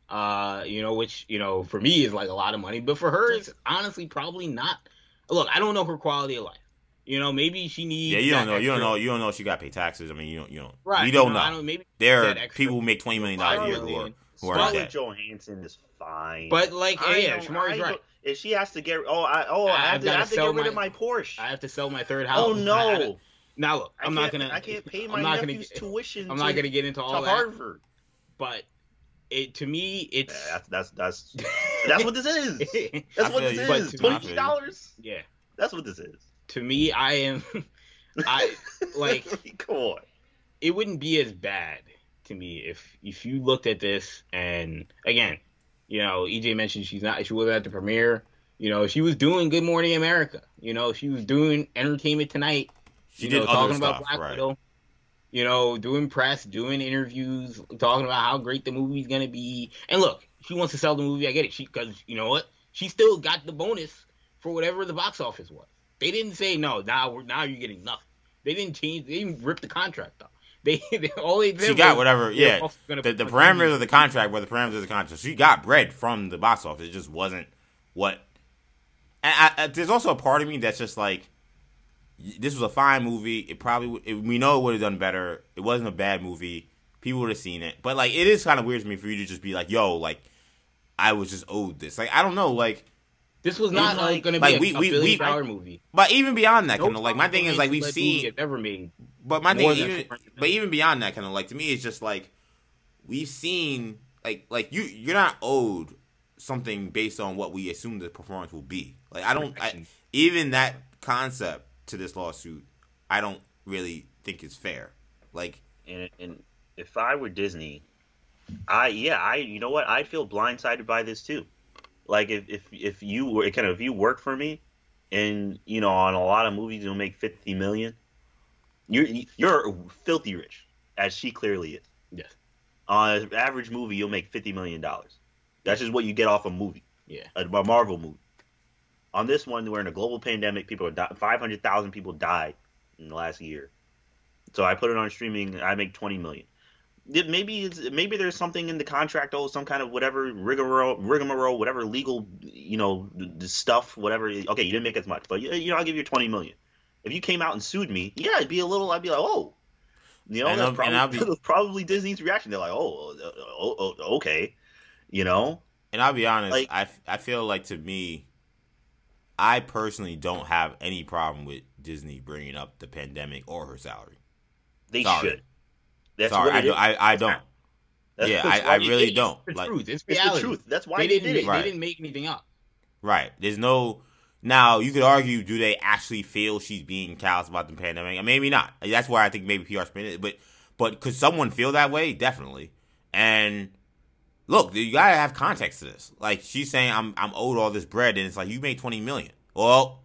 Uh, you know, which you know for me is like a lot of money, but for her, it's honestly probably not. Look, I don't know her quality of life. You know, maybe she needs. Yeah, you don't know. Extra. You don't know. You don't know if she got paid taxes. I mean, you don't. You don't. Right. We don't you know. know. I don't, maybe there are people who make twenty million dollars a year who are who are like that. Scarlett Johansson is fine, but like, I yeah, Shamari's right. If she has to get, oh, I, oh, I, I have to, I have to get my, rid of my Porsche. I have to sell my third house. Oh no! I, I, now look, I'm not gonna. I can't pay my nephew's get, tuition. I'm not gonna get into all to that. Harvard, but. It, to me, it's yeah, that's that's that's, that's what this is. That's what this is. Twenty dollars. Yeah, that's what this is. To me, I am, I like. Come on. It wouldn't be as bad to me if if you looked at this and again, you know, E J mentioned she's not she wasn't at the premiere. You know, she was doing Good Morning America. You know, she was doing Entertainment Tonight. She did talking about Black Widow. You know, doing press, doing interviews, talking about how great the movie's going to be. And look, she wants to sell the movie. I get it. She, because, you know what? She still got the bonus for whatever the box office was. They didn't say, no, now we're, now you're getting nothing. They didn't change. They didn't rip the contract up. They, they, all they did she was, got whatever, yeah. The, the parameters of the contract were the parameters of the contract. She got bread from the box office. It just wasn't what... And I, I, there's also a part of me that's just like, this was a fine movie. It probably it, we know it would have done better. It wasn't a bad movie. People would have seen it. But like, it is kind of weird to me for you to just be like, "Yo, like, I was just owed this." Like, I don't know. Like, this was not like, like going to be like, a, we, a we, billion we, dollar I, movie. But even beyond that, no kind of like my thing is like we've seen ever made. But my thing, even, but even beyond that, kind of like to me, it's just like we've seen like like you you're not owed something based on what we assume the performance will be. Like I don't I, even that concept. To this lawsuit, I don't really think it's fair. Like, and, and if I were Disney, I yeah, I you know what, I'd feel blindsided by this too. Like if if if you were kind of if you work for me, and you know on a lot of movies you'll make fifty million, you're you're filthy rich, as she clearly is. Yes. On an average movie, you'll make fifty million dollars. That's just what you get off a movie. Yeah. A, a Marvel movie. On this one, we're in a global pandemic. People are di- five hundred thousand people died in the last year. So I put it on streaming. I make twenty million dollars. It, maybe it's, maybe there's something in the contract, oh, some kind of whatever rigmarole, rigmarole, whatever legal, you know, stuff, whatever. Okay, you didn't make as much, but you know, I'll give you twenty million dollars. If you came out and sued me, yeah, it'd be a little. I'd be like, oh, you know, and that's probably, be... probably Disney's reaction. They're like, oh, oh, oh, okay, you know. And I'll be honest, like, I I feel like to me. I personally don't have any problem with Disney bringing up the pandemic or her salary. They Sorry. should. That's Sorry, I, do, I I don't. That's yeah, I, I really it, don't. It's the like, truth. It's, it's the truth. That's why they, they didn't. Did it. Right. They didn't make anything up. Right. There's no. Now you could argue, do they actually feel she's being callous about the pandemic? Maybe not. That's why I think maybe P R spin it. But but could someone feel that way? Definitely. And. Look, you gotta have context to this. Like she's saying, I'm I'm owed all this bread, and it's like you made twenty million. Well,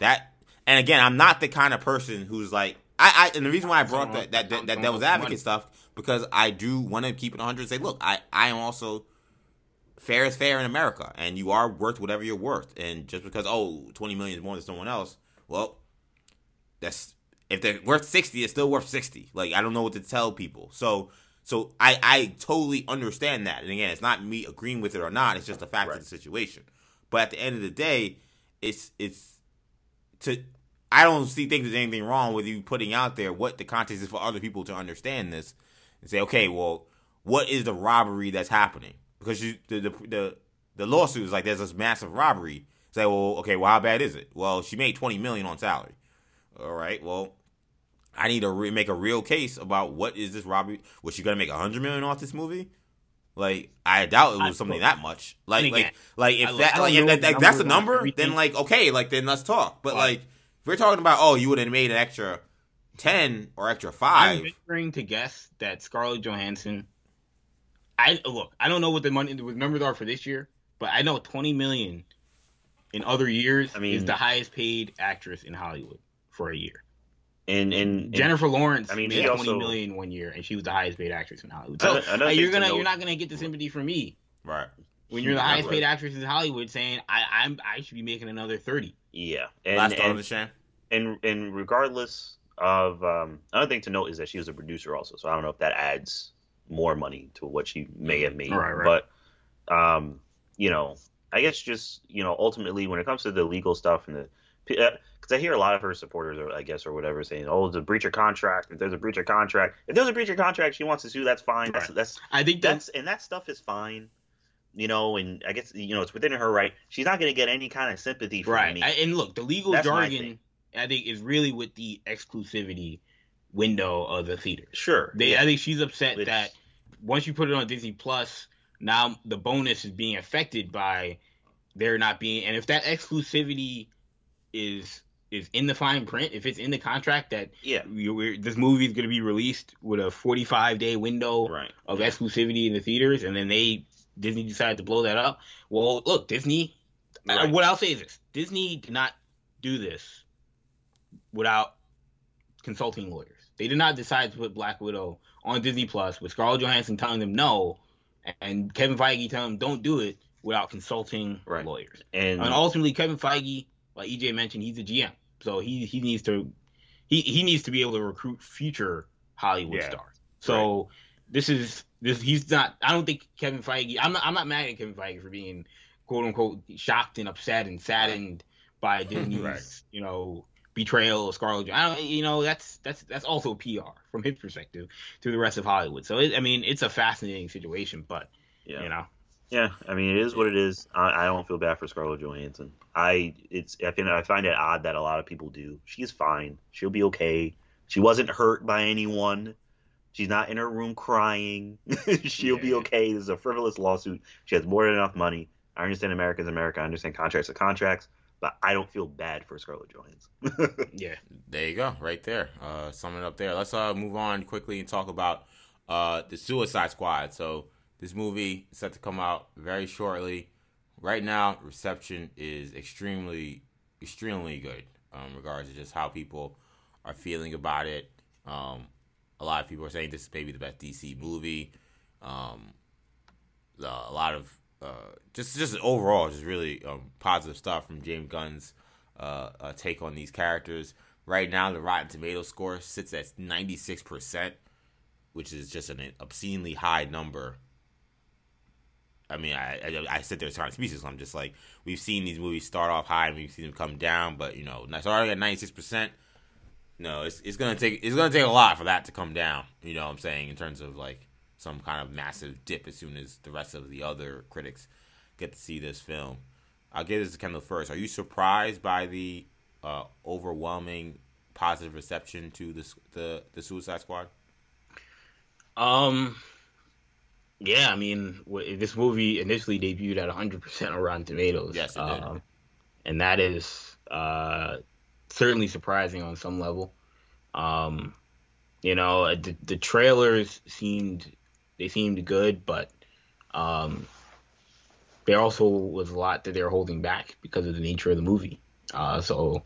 that and again, I'm not the kind of person who's like I. I and the reason why I brought that that that, that, that was advocate money. Stuff because I do want to keep it one hundred. And say, look, I I am also fair is fair in America, and you are worth whatever you're worth. And just because oh twenty million is more than someone else, well, that's if they're worth sixty, it's still worth sixty. Like I don't know what to tell people, so. So I, I totally understand that. And again, it's not me agreeing with it or not. It's just a fact right. of the situation. But at the end of the day, it's it's to I don't see think there's anything wrong with you putting out there what the context is for other people to understand this and say, okay, well, what is the robbery that's happening? Because you, the, the the the lawsuit is like there's this massive robbery. Say, like, well, okay, well, how bad is it? Well, she made twenty million dollars on salary. All right, well. I need to re- make a real case about what is this robbery? Was she gonna make a hundred million off this movie? Like I doubt it was I something that much. Like again, like like if I that like if that, that that's a number, then like okay, like then let's talk. But wow. like if we're talking about oh, you would have made an extra ten or extra five. I'm venturing to guess that Scarlett Johansson. I look. I don't know what the money the numbers are for this year, but I know twenty million in other years I mean, is the highest paid actress in Hollywood for a year. And and Jennifer and, Lawrence I mean, made twenty also, million one year, and she was the highest paid actress in Hollywood. So I, I you're gonna you're not gonna get the sympathy from me, right? When you're the highest right. paid actress in Hollywood, saying I I'm I should be making another thirty. Yeah, and last and, the shame. and and regardless of um, another thing to note is that she was a producer also, so I don't know if that adds more money to what she may have made. Right, right. But um, you know, I guess just you know, ultimately when it comes to the legal stuff and the. Because I hear a lot of her supporters, or I guess, or whatever, saying, "Oh, it's a breach of contract. If there's a breach of contract, if there's a breach of contract, she wants to sue. That's fine. That's, that's I think that's, that's and that stuff is fine, you know. And I guess you know it's within her right. She's not going to get any kind of sympathy from right. me. I, and look, the legal that's jargon, I think, is really with the exclusivity window of the theater. Sure, they. Yeah. I think she's upset Which, that once you put it on Disney Plus, now the bonus is being affected by there not being, and if that exclusivity. Is is in the fine print, if it's in the contract that yeah you, we're, this movie is going to be released with a forty-five day window right. of yeah. exclusivity in the theaters, and then they Disney decided to blow that up. Well, look, Disney. Right. Uh, what I'll say is this: Disney did not do this without consulting lawyers. They did not decide to put Black Widow on Disney Plus with Scarlett Johansson telling them no, and Kevin Feige telling them don't do it without consulting right. lawyers. And, and ultimately, Kevin Feige. Like E J mentioned, he's a G M, so he he needs to he, he needs to be able to recruit future Hollywood yeah, stars. So right. this is this he's not. I don't think Kevin Feige. I'm not, I'm not mad at Kevin Feige for being quote unquote shocked and upset and saddened by Disney's right. you know betrayal of Scarlett Johansson. I don't, you know that's that's that's also P R from his perspective to the rest of Hollywood. So it, I mean, it's a fascinating situation, but yeah. you know. Yeah, I mean, it is what it is. I, I don't feel bad for Scarlett Johansson. I it's I, think, I find it odd that a lot of people do. She's fine. She'll be okay. She wasn't hurt by anyone. She's not in her room crying. She'll yeah. be okay. This is a frivolous lawsuit. She has more than enough money. I understand America's America. I understand contracts are contracts. But I don't feel bad for Scarlett Johansson. yeah. There you go. Right there. Uh, sum it up there. Let's uh, move on quickly and talk about uh, the Suicide Squad. So... This movie is set to come out very shortly. Right now, reception is extremely, extremely good um, in regards to just how people are feeling about it. Um, a lot of people are saying this is maybe the best D C movie. Um, the, a lot of uh, just, just overall, just really um, positive stuff from James Gunn's uh, uh, take on these characters. Right now, the Rotten Tomatoes score sits at ninety-six percent, which is just an obscenely high number. I mean, I, I I sit there trying to speak, so I'm just like, we've seen these movies start off high and we've seen them come down, but you know, it's already at ninety-six percent. No, it's it's gonna take it's gonna take a lot for that to come down. You know what I'm saying? In terms of like some kind of massive dip as soon as the rest of the other critics get to see this film. I'll give this to Kendall first. Are you surprised by the uh, overwhelming positive reception to the the the Suicide Squad? Um. Yeah, I mean, this movie initially debuted at one hundred percent on Rotten Tomatoes. Yes, it did. Um, and that is uh, certainly surprising on some level. Um, you know, the, the trailers seemed they seemed good, but um, there also was a lot that they're holding back because of the nature of the movie. Uh, so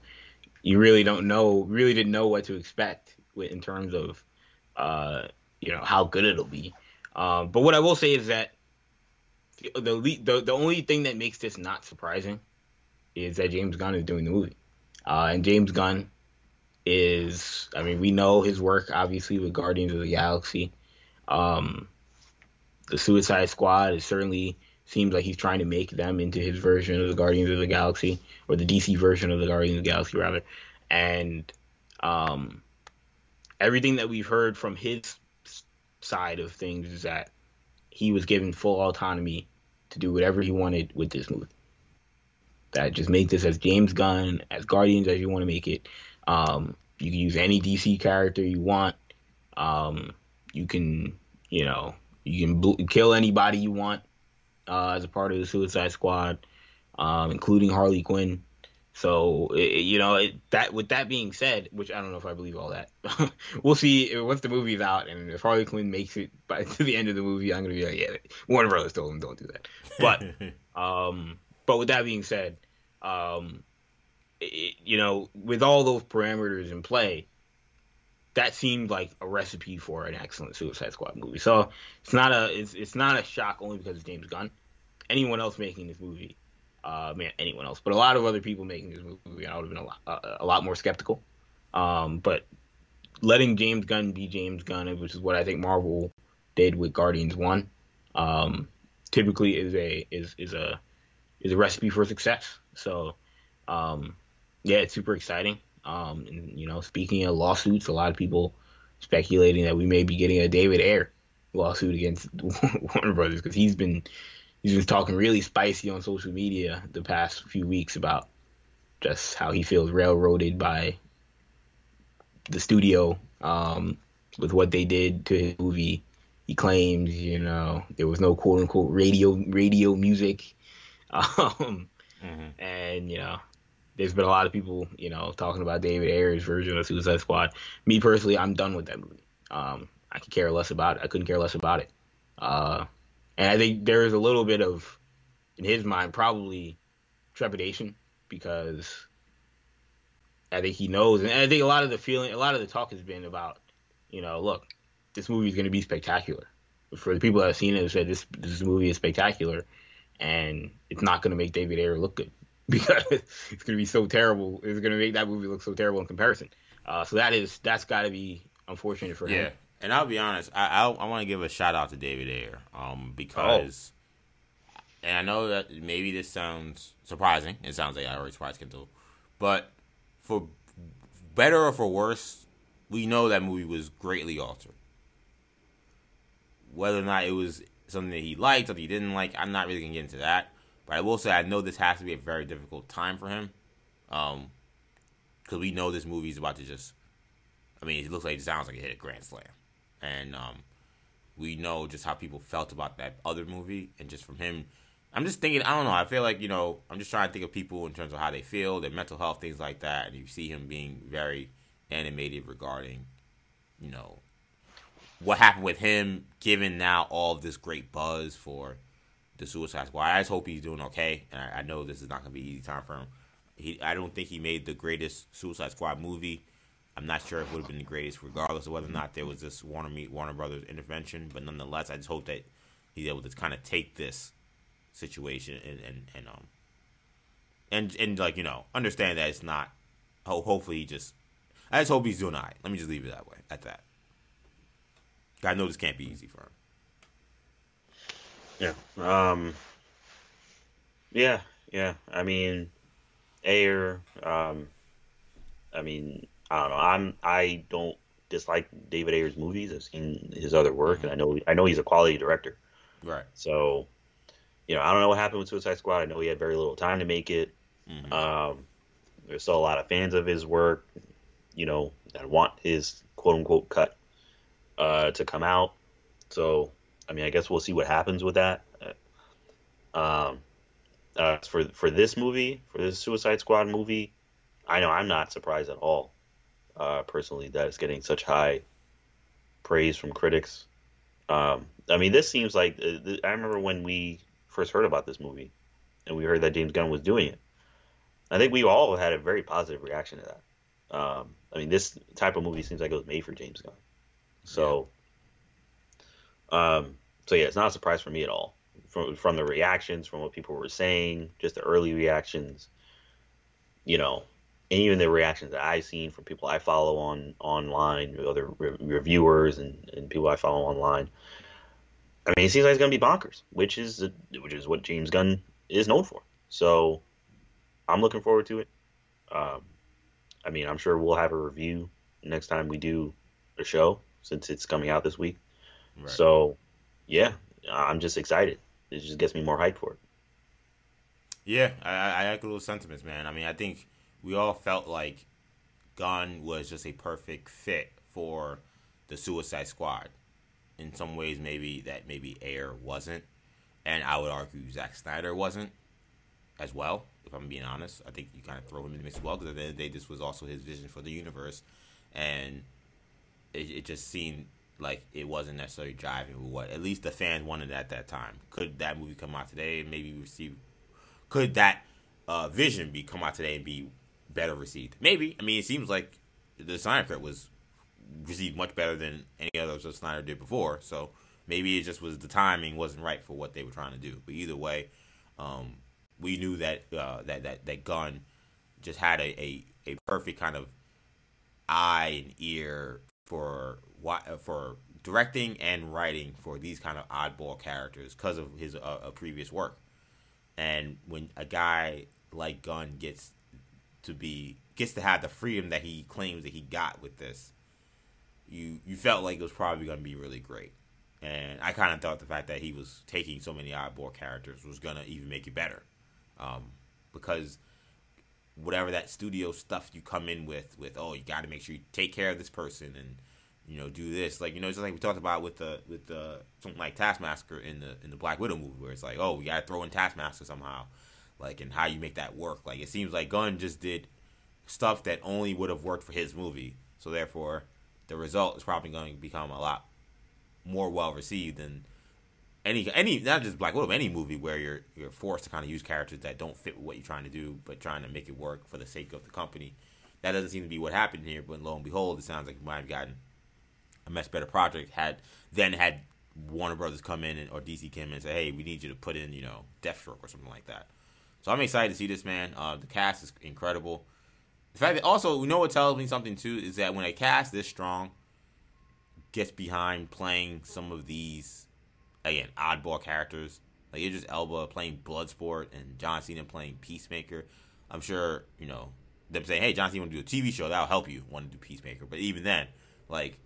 you really don't know, really didn't know what to expect in terms of uh, you know how good it'll be. Um, but what I will say is that the, the the only thing that makes this not surprising is that James Gunn is doing the movie. Uh, and James Gunn is, I mean, we know his work, obviously, with Guardians of the Galaxy. Um, the Suicide Squad, it certainly seems like he's trying to make them into his version of the Guardians of the Galaxy, or the D C version of the Guardians of the Galaxy, rather. And um, everything that we've heard from his side of things is that he was given full autonomy to do whatever he wanted with this movie. That just make this as James Gunn, as Guardians as you want to make it. Um, you can use any D C character you want. Um, you can, you know, you can bl- kill anybody you want uh, as a part of the Suicide Squad, um, including Harley Quinn. So, it, you know, it, that with that being said, which I don't know if I believe all that, we'll see once the movie's out. And if Harley Quinn makes it by to the end of the movie, I'm going to be like, yeah, Warner Brothers told him don't do that. But um, but with that being said, um, it, you know, with all those parameters in play, that seemed like a recipe for an excellent Suicide Squad movie. So it's not a it's it's not a shock only because it's James Gunn. Anyone else making this movie, uh, man, anyone else, but a lot of other people making this movie, I would have been a lot, uh, a lot more skeptical. Um, but letting James Gunn be James Gunn, which is what I think Marvel did with Guardians one, um, typically is a is is a is a recipe for success. So, um, yeah, it's super exciting. Um, and, you know, speaking of lawsuits, a lot of people speculating that we may be getting a David Ayer lawsuit against Warner Brothers because he's been he's been talking really spicy on social media the past few weeks about just how he feels railroaded by the studio um, with what they did to his movie. He claims, you know, there was no quote unquote radio radio music, um, mm-hmm. and you know. There's been a lot of people, you know, talking about David Ayer's version of Suicide Squad. Me personally, I'm done with that movie. Um, I could care less about it. I couldn't care less about it. Uh, and I think there is a little bit of, in his mind, probably trepidation because I think he knows, and I think a lot of the feeling, a lot of the talk has been about, you know, look, this movie is going to be spectacular. For the people that have seen it, have said this this movie is spectacular, and it's not going to make David Ayer look good. Because it's going to be so terrible. It's going to make that movie look so terrible in comparison. Uh, so that is, that's got to be unfortunate for yeah. him. Yeah, and I'll be honest. I I, I want to give a shout-out to David Ayer um, because, oh. and I know that maybe this sounds surprising. It sounds like I already surprised Kendall. But for better or for worse, we know that movie was greatly altered. Whether or not it was something that he liked, something he didn't like, I'm not really going to get into that. But I will say, I know this has to be a very difficult time for him. Um, because we know this movie is about to just, I mean, it looks like it sounds like it hit a grand slam. And um, we know just how people felt about that other movie. And just from him, I'm just thinking, I don't know, I feel like, you know, I'm just trying to think of people in terms of how they feel, their mental health, things like that. And you see him being very animated regarding, you know, what happened with him, given now all of this great buzz for the Suicide Squad. I just hope he's doing okay, and I, I know this is not going to be an easy time for him. He, I don't think he made the greatest Suicide Squad movie. I'm not sure if it would have been the greatest, regardless of whether or not there was this Warner Warner Brothers intervention. But nonetheless, I just hope that he's able to kind of take this situation and and and um and and like you know understand that it's not. Ho- hopefully, he just. I just hope he's doing all right. Let me just leave it that way. At that, I know this can't be easy for him. Yeah, um, yeah, yeah. I mean, Ayer. Um, I mean, I don't know. I'm I don't dislike David Ayer's movies. I've seen his other work, and I know I know he's a quality director. Right. So, you know, I don't know what happened with Suicide Squad. I know he had very little time to make it. Mm-hmm. Um, there's still a lot of fans of his work, you know, that want his quote unquote cut uh, to come out. So. I mean, I guess we'll see what happens with that. Um, uh, for for this movie, for this Suicide Squad movie, I know I'm not surprised at all, uh, personally, that it's getting such high praise from critics. Um, I mean, this seems like uh, th- I remember when we first heard about this movie, and we heard that James Gunn was doing it. I think we all had a very positive reaction to that. Um, I mean, this type of movie seems like it was made for James Gunn. So. Yeah. Um, so yeah, it's not a surprise for me at all. From from the reactions, from what people were saying, just the early reactions, you know, and even the reactions that I've seen from people I follow on online, other re- reviewers and, and people I follow online. I mean, it seems like it's gonna be bonkers, which is a, which is what James Gunn is known for. So I'm looking forward to it. Um, I mean, I'm sure we'll have a review next time we do a show since it's coming out this week. Right. So, yeah, I'm just excited. It just gets me more hyped for it. Yeah, I, I echo those sentiments, man. I mean, I think we all felt like Gunn was just a perfect fit for the Suicide Squad. In some ways, maybe that maybe Ayer wasn't, and I would argue Zack Snyder wasn't as well. If I'm being honest, I think you kind of throw him in the mix as well because at the end of the day, this was also his vision for the universe, and it, it just seemed. Like, it wasn't necessarily driving with what at least the fans wanted at that time. Could that movie come out today and maybe receive? Could that uh, vision be come out today and be better received? Maybe. I mean, it seems like the Snyder Cut was received much better than any others that Snyder did before. So maybe it just was the timing wasn't right for what they were trying to do. But either way, um, we knew that uh, that that that Gunn just had a, a, a perfect kind of eye and ear for for directing and writing for these kind of oddball characters because of his uh, previous work. And when a guy like Gunn gets to be gets to have the freedom that he claims that he got with this, you you felt like it was probably going to be really great. And I kind of thought the fact that he was taking so many oddball characters was going to even make it better. Um, because whatever that studio stuff you come in with, with, oh, you got to make sure you take care of this person and, you know, do this. Like, you know, just like we talked about with the, with the, something like Taskmaster in the in the Black Widow movie where it's like, oh, we got to throw in Taskmaster somehow. Like, and how you make that work. Like, it seems like Gunn just did stuff that only would have worked for his movie. So, therefore, the result is probably going to become a lot more well received than any any not just Black Widow, any movie where you're you're forced to kind of use characters that don't fit with what you're trying to do, but trying to make it work for the sake of the company. That doesn't seem to be what happened here. But lo and behold, it sounds like you might have gotten a much better project had then had Warner Brothers come in and, or D C came in and say, hey, we need you to put in, you know, Deathstroke or something like that. So I'm excited to see this, man. Uh, the cast is incredible. The fact that also, you know what tells me something too is that when a cast this strong gets behind playing some of these, again, oddball characters. Like Idris Elba playing Bloodsport and John Cena playing Peacemaker. I'm sure, you know, them saying, hey, John Cena, want to do a T V show? That'll help you want to do Peacemaker. But even then, like,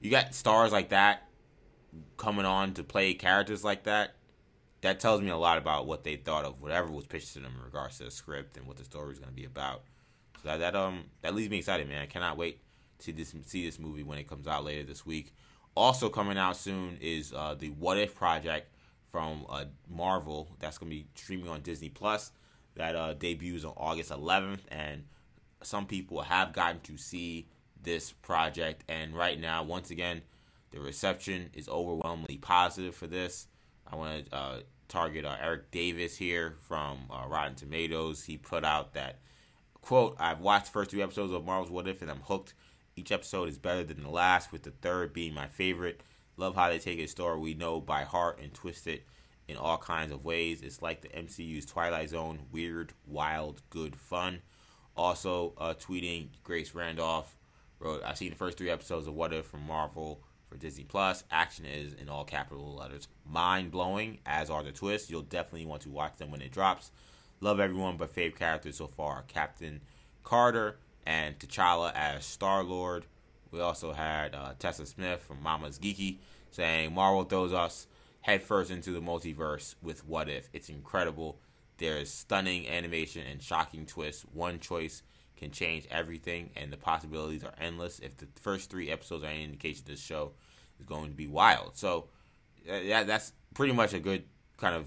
you got stars like that coming on to play characters like that. That tells me a lot about what they thought of whatever was pitched to them in regards to the script and what the story is going to be about. So that, that, um, that leaves me excited, man. I cannot wait. See this see this movie when it comes out later this week. Also coming out soon is uh, the What If project from uh, Marvel that's going to be streaming on Disney Plus. That uh, debuts on August eleventh, and some people have gotten to see this project. And right now, once again, the reception is overwhelmingly positive for this. I want to uh, target uh, Eric Davis here from uh, Rotten Tomatoes. He put out that quote, "I've watched the first two episodes of Marvel's What If, and I'm hooked. Each episode is better than the last, with the third being my favorite. Love how they take a story we know by heart and twist it in all kinds of ways. It's like the M C U's Twilight Zone, weird, wild, good fun." Also, uh, tweeting, Grace Randolph wrote, "I've seen the first three episodes of What If from Marvel for Disney Plus. Action is, in all capital letters, mind-blowing, as are the twists. You'll definitely want to watch them when it drops. Love everyone, but fave characters so far, Captain Carter and T'Challa as Star-Lord." We also had uh, Tessa Smith from Mama's Geeky saying, "Marvel throws us headfirst into the multiverse with What If. It's incredible. There's stunning animation and shocking twists. One choice can change everything, and the possibilities are endless. If the first three episodes are any indication, this show is going to be wild." So that, that's pretty much a good kind of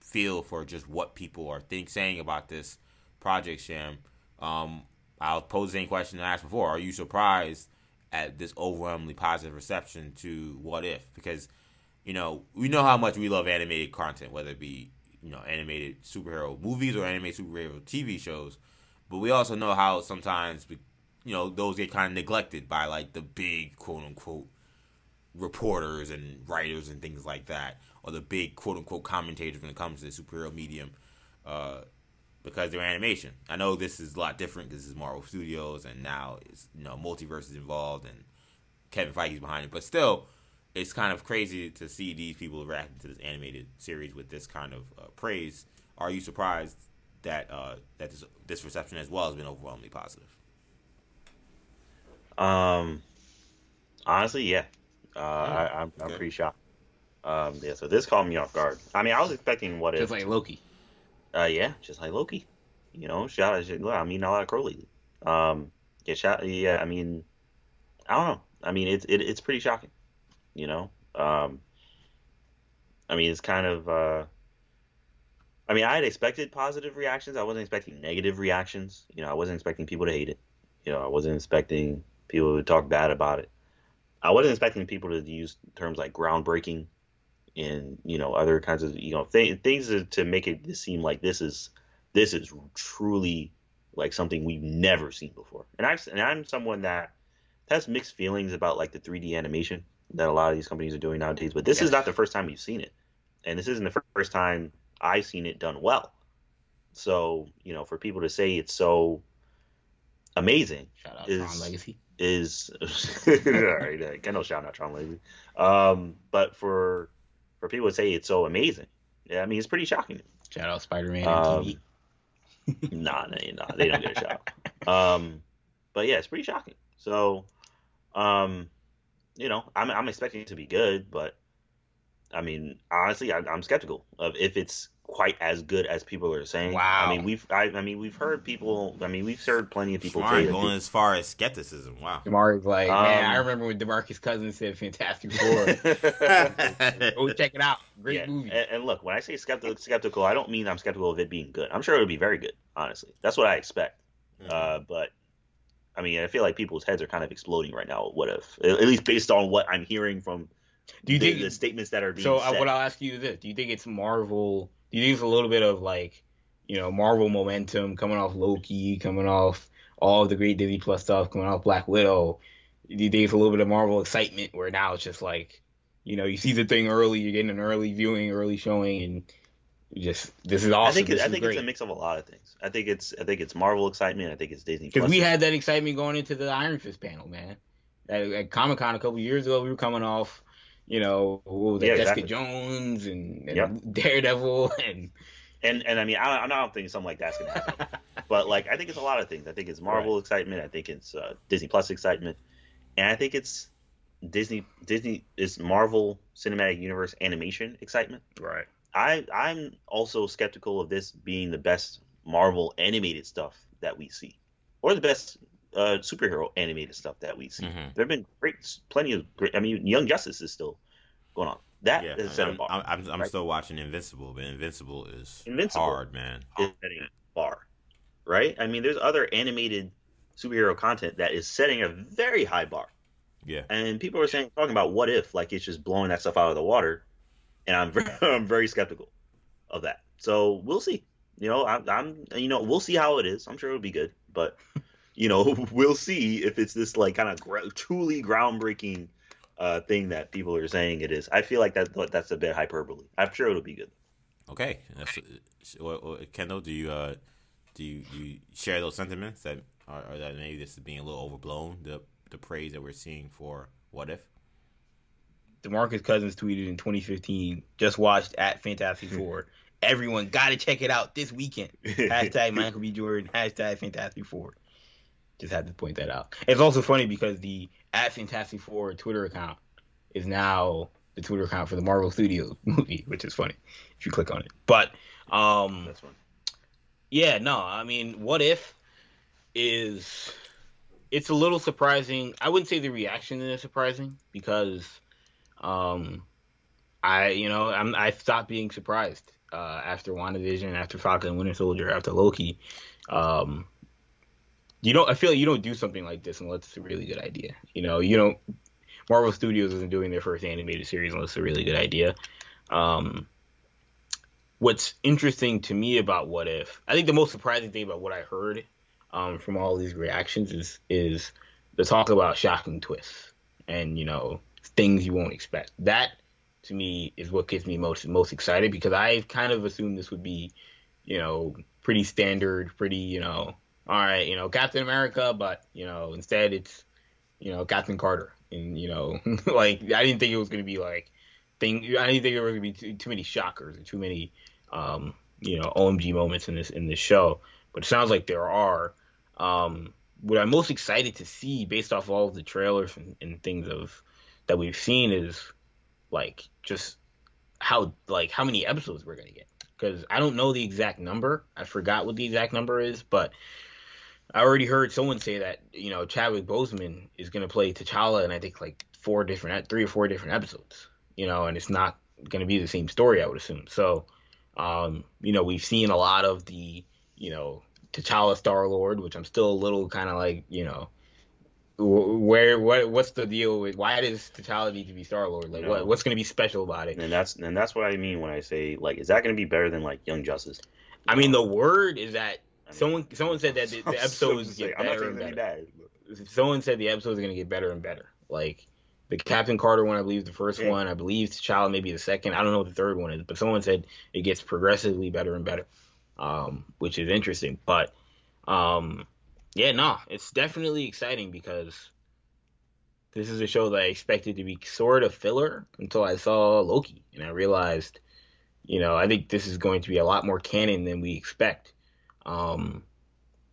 feel for just what people are think saying about this project, Sham. Um... I'll pose the same question I asked before. Are you surprised at this overwhelmingly positive reception to What If? Because, you know, we know how much we love animated content, whether it be, you know, animated superhero movies or animated superhero T V shows. But we also know how sometimes, you know, those get kind of neglected by, like, the big, quote-unquote, reporters and writers and things like that, or the big, quote-unquote, commentators when it comes to the superhero medium, uh, because they're animation. I know this is a lot different because this is Marvel Studios, and now it's, you know, multiverse is involved, and Kevin Feige's behind it. But still, it's kind of crazy to see these people reacting to this animated series with this kind of uh, praise. Are you surprised that uh, that this, this reception as well has been overwhelmingly positive? Um, honestly, yeah, uh, yeah. I, I'm, I'm pretty shocked. Um, yeah, so this caught me off guard. I mean, I was expecting What If, just like Loki. Uh, yeah, just like Loki, you know, shout out, I mean, a lot of Crowley. Um, yeah, shout, yeah, I mean, I don't know. I mean, it's, it, it's pretty shocking, you know? Um, I mean, it's kind of, uh, I mean, I had expected positive reactions. I wasn't expecting negative reactions. You know, I wasn't expecting people to hate it. You know, I wasn't expecting people to talk bad about it. I wasn't expecting people to use terms like groundbreaking and, you know, other kinds of, you know, th- things to, to make it seem like this is this is truly like something we've never seen before. And I've and I'm someone that has mixed feelings about like the three D animation that a lot of these companies are doing nowadays. But this yeah. is not the first time you've seen it, and this isn't the first time I've seen it done well. So, you know, for people to say it's so amazing shout out is Tron Legacy. Is all right. Kendall shout out Tron Legacy. Um, but for for people to say it's so amazing, yeah, I mean, it's pretty shocking. Shout out Spider-Man um, and T V. nah, nah, nah, they don't get a shout out. Um, but yeah, it's pretty shocking. So, um, you know, I'm I'm expecting it to be good, but I mean, honestly, I, I'm skeptical of if it's quite as good as people are saying. Wow. I mean, we've I, I mean we've heard people. I mean, we've heard plenty of people. Shamari going as far as skepticism. Wow. Shamari's like, um, man, I remember when DeMarcus Cousins said Fantastic Four. Go check it out. Great yeah. movie. And, and look, when I say skeptical, skeptical, I don't mean I'm skeptical of it being good. I'm sure it'll be very good. Honestly, that's what I expect. Mm-hmm. Uh, but. I mean, I feel like people's heads are kind of exploding right now. What if? At least based on what I'm hearing from do you the, think, the statements that are being so said. So what I'll ask you is this. Do you think it's Marvel? Do you think it's a little bit of like, you know, Marvel momentum coming off Loki, coming off all of the great Disney Plus stuff, coming off Black Widow? Do you think it's a little bit of Marvel excitement where now it's just like, you know, you see the thing early, you're getting an early viewing, early showing, and just this is awesome. I think, it, I think it's a mix of a lot of things. I think it's I think it's Marvel excitement. I think it's Disney. Because we had that excitement going into the Iron Fist panel, man. At, at Comic Con a couple years ago, we were coming off, you know, ooh, the yeah, Jessica exactly. Jones and, and yep. Daredevil and and and I mean, I, I don't think something like that's gonna happen. But like, I think it's a lot of things. I think it's Marvel right. excitement. I think it's uh, Disney Plus excitement, and I think it's Disney Disney is Marvel Cinematic Universe animation excitement. Right. I, I'm also skeptical of this being the best Marvel animated stuff that we see, or the best uh, superhero animated stuff that we see. Mm-hmm. There have been great, plenty of great. I mean, Young Justice is still going on. That yeah, is set I'm, a bar. I'm, I'm, I'm right? still watching Invincible, but Invincible is Invincible hard, man. Is setting a bar, right? I mean, there's other animated superhero content that is setting a very high bar. Yeah, and people are saying talking about What If, like it's just blowing that stuff out of the water. And I'm very, I'm very skeptical of that. So we'll see. You know, I'm, I'm you know, we'll see how it is. I'm sure it'll be good, but you know, we'll see if it's this like kind of gr- truly groundbreaking uh, thing that people are saying it is. I feel like that that's a bit hyperbole. I'm sure it'll be good. Okay, that's, well, Kendall, do you uh, do you, do you share those sentiments that are, are that maybe this is being a little overblown? The the praise that we're seeing for What If. DeMarcus Cousins tweeted in twenty fifteen, just watched at Fantastic Four. Everyone got to check it out this weekend. Hashtag Michael B. Jordan. Hashtag Fantastic Four. Just had to point that out. It's also funny because the at Fantastic Four Twitter account is now the Twitter account for the Marvel Studios movie, which is funny if you click on it. But, um, that's funny. Yeah, no, I mean, What If is, it's a little surprising. I wouldn't say the reaction is surprising because... Um, I, you know, I'm, I stopped being surprised, uh, after WandaVision, after Falcon and Winter Soldier, after Loki. Um, you don't, I feel like you don't do something like this unless it's a really good idea. You know, you don't, Marvel Studios isn't doing their first animated series unless it's a really good idea. Um, what's interesting to me about What If, I think the most surprising thing about what I heard, um, from all these reactions is, is the talk about shocking twists and, you know, things you won't expect. That, to me, is what gets me most most excited because I kind of assumed this would be, you know, pretty standard, pretty, you know, all right, you know, Captain America, but, you know, instead it's, you know, Captain Carter. And, you know, like, I didn't think it was going to be, like, thing. I didn't think there was going to be too, too many shockers or too many, um, you know, O M G moments in this in this show. But it sounds like there are. Um, what I'm most excited to see based off all of the trailers and, and things of, that we've seen is like just how like how many episodes we're gonna get because I don't know the exact number. I forgot what the exact number is, but I already heard someone say that you know Chadwick Boseman is gonna play T'Challa in I think like four different three or four different episodes, you know, and it's not gonna be the same story I would assume. So, um, you know, we've seen a lot of the you know T'Challa Star-Lord, which I'm still a little kind of like you know. Where what what's the deal with why does T'Challa need to be Star-Lord? Like no. what what's going to be special about it? And that's and that's what I mean when I say like is that going to be better than like Young Justice? I mean the word is that I mean, someone someone said that the, the episode was so get I'm better not saying and better. Bad, someone said the episodes are going to get better and better. Like the Captain Carter one, I believe the first yeah. one, I believe T'Challa maybe the second. I don't know what the third one is, but someone said it gets progressively better and better, um, which is interesting. But um, yeah, no, nah, it's definitely exciting because this is a show that I expected to be sort of filler until I saw Loki, and I realized, you know, I think this is going to be a lot more canon than we expect. Um,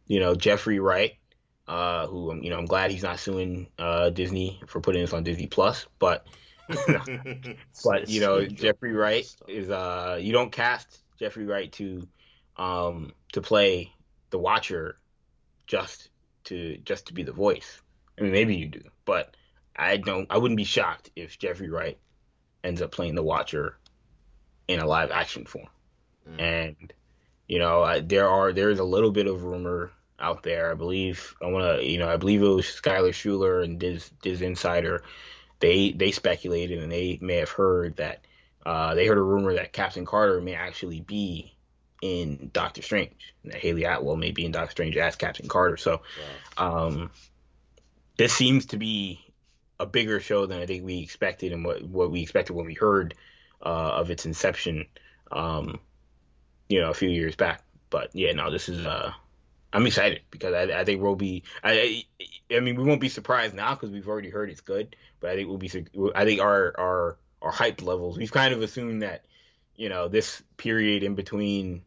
you know, Jeffrey Wright, uh, who, you know, I'm glad he's not suing uh, Disney for putting this on Disney Plus, but, but you know, Jeffrey Wright is, uh, you don't cast Jeffrey Wright to, um, to play the Watcher just to, just to be the voice. I mean, maybe you do, but I don't, I wouldn't be shocked if Jeffrey Wright ends up playing the Watcher in a live action form. Mm. And, you know, I, there are there is a little bit of rumor out there. I believe I want to, you know, I believe it was Skylar Schuler and Diz, Diz Insider. They they speculated and they may have heard that uh, they heard a rumor that Captain Carter may actually be in Doctor Strange, and that Haley Atwell may be in Doctor Strange as Captain Carter. So wow. um, this seems to be a bigger show than I think we expected, and what what we expected when we heard uh, of its inception. Um, you know, a few years back. But yeah, no, this is, uh, I'm excited because I, I think we'll be, I, I mean, we won't be surprised now because we've already heard it's good, but I think we'll be, I think our, our, our hype levels, we've kind of assumed that, you know, this period in between,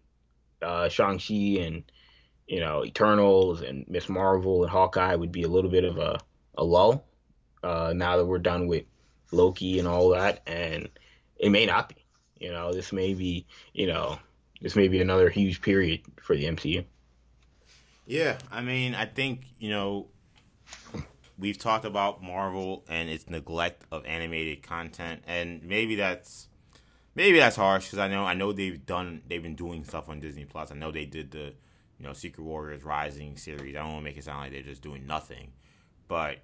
uh, Shang-Chi and, you know, Eternals and Miz Marvel and Hawkeye would be a little bit of a, a lull, uh, now that we're done with Loki and all that. And it may not be, you know, this may be, you know, this may be another huge period for the M C U. Yeah, I mean, I think, you know, we've talked about Marvel and its neglect of animated content, and maybe that's maybe that's harsh because I know I know they've done they've been doing stuff on Disney Plus. I know they did the, you know, Secret Warriors Rising series. I don't want to make it sound like they're just doing nothing, but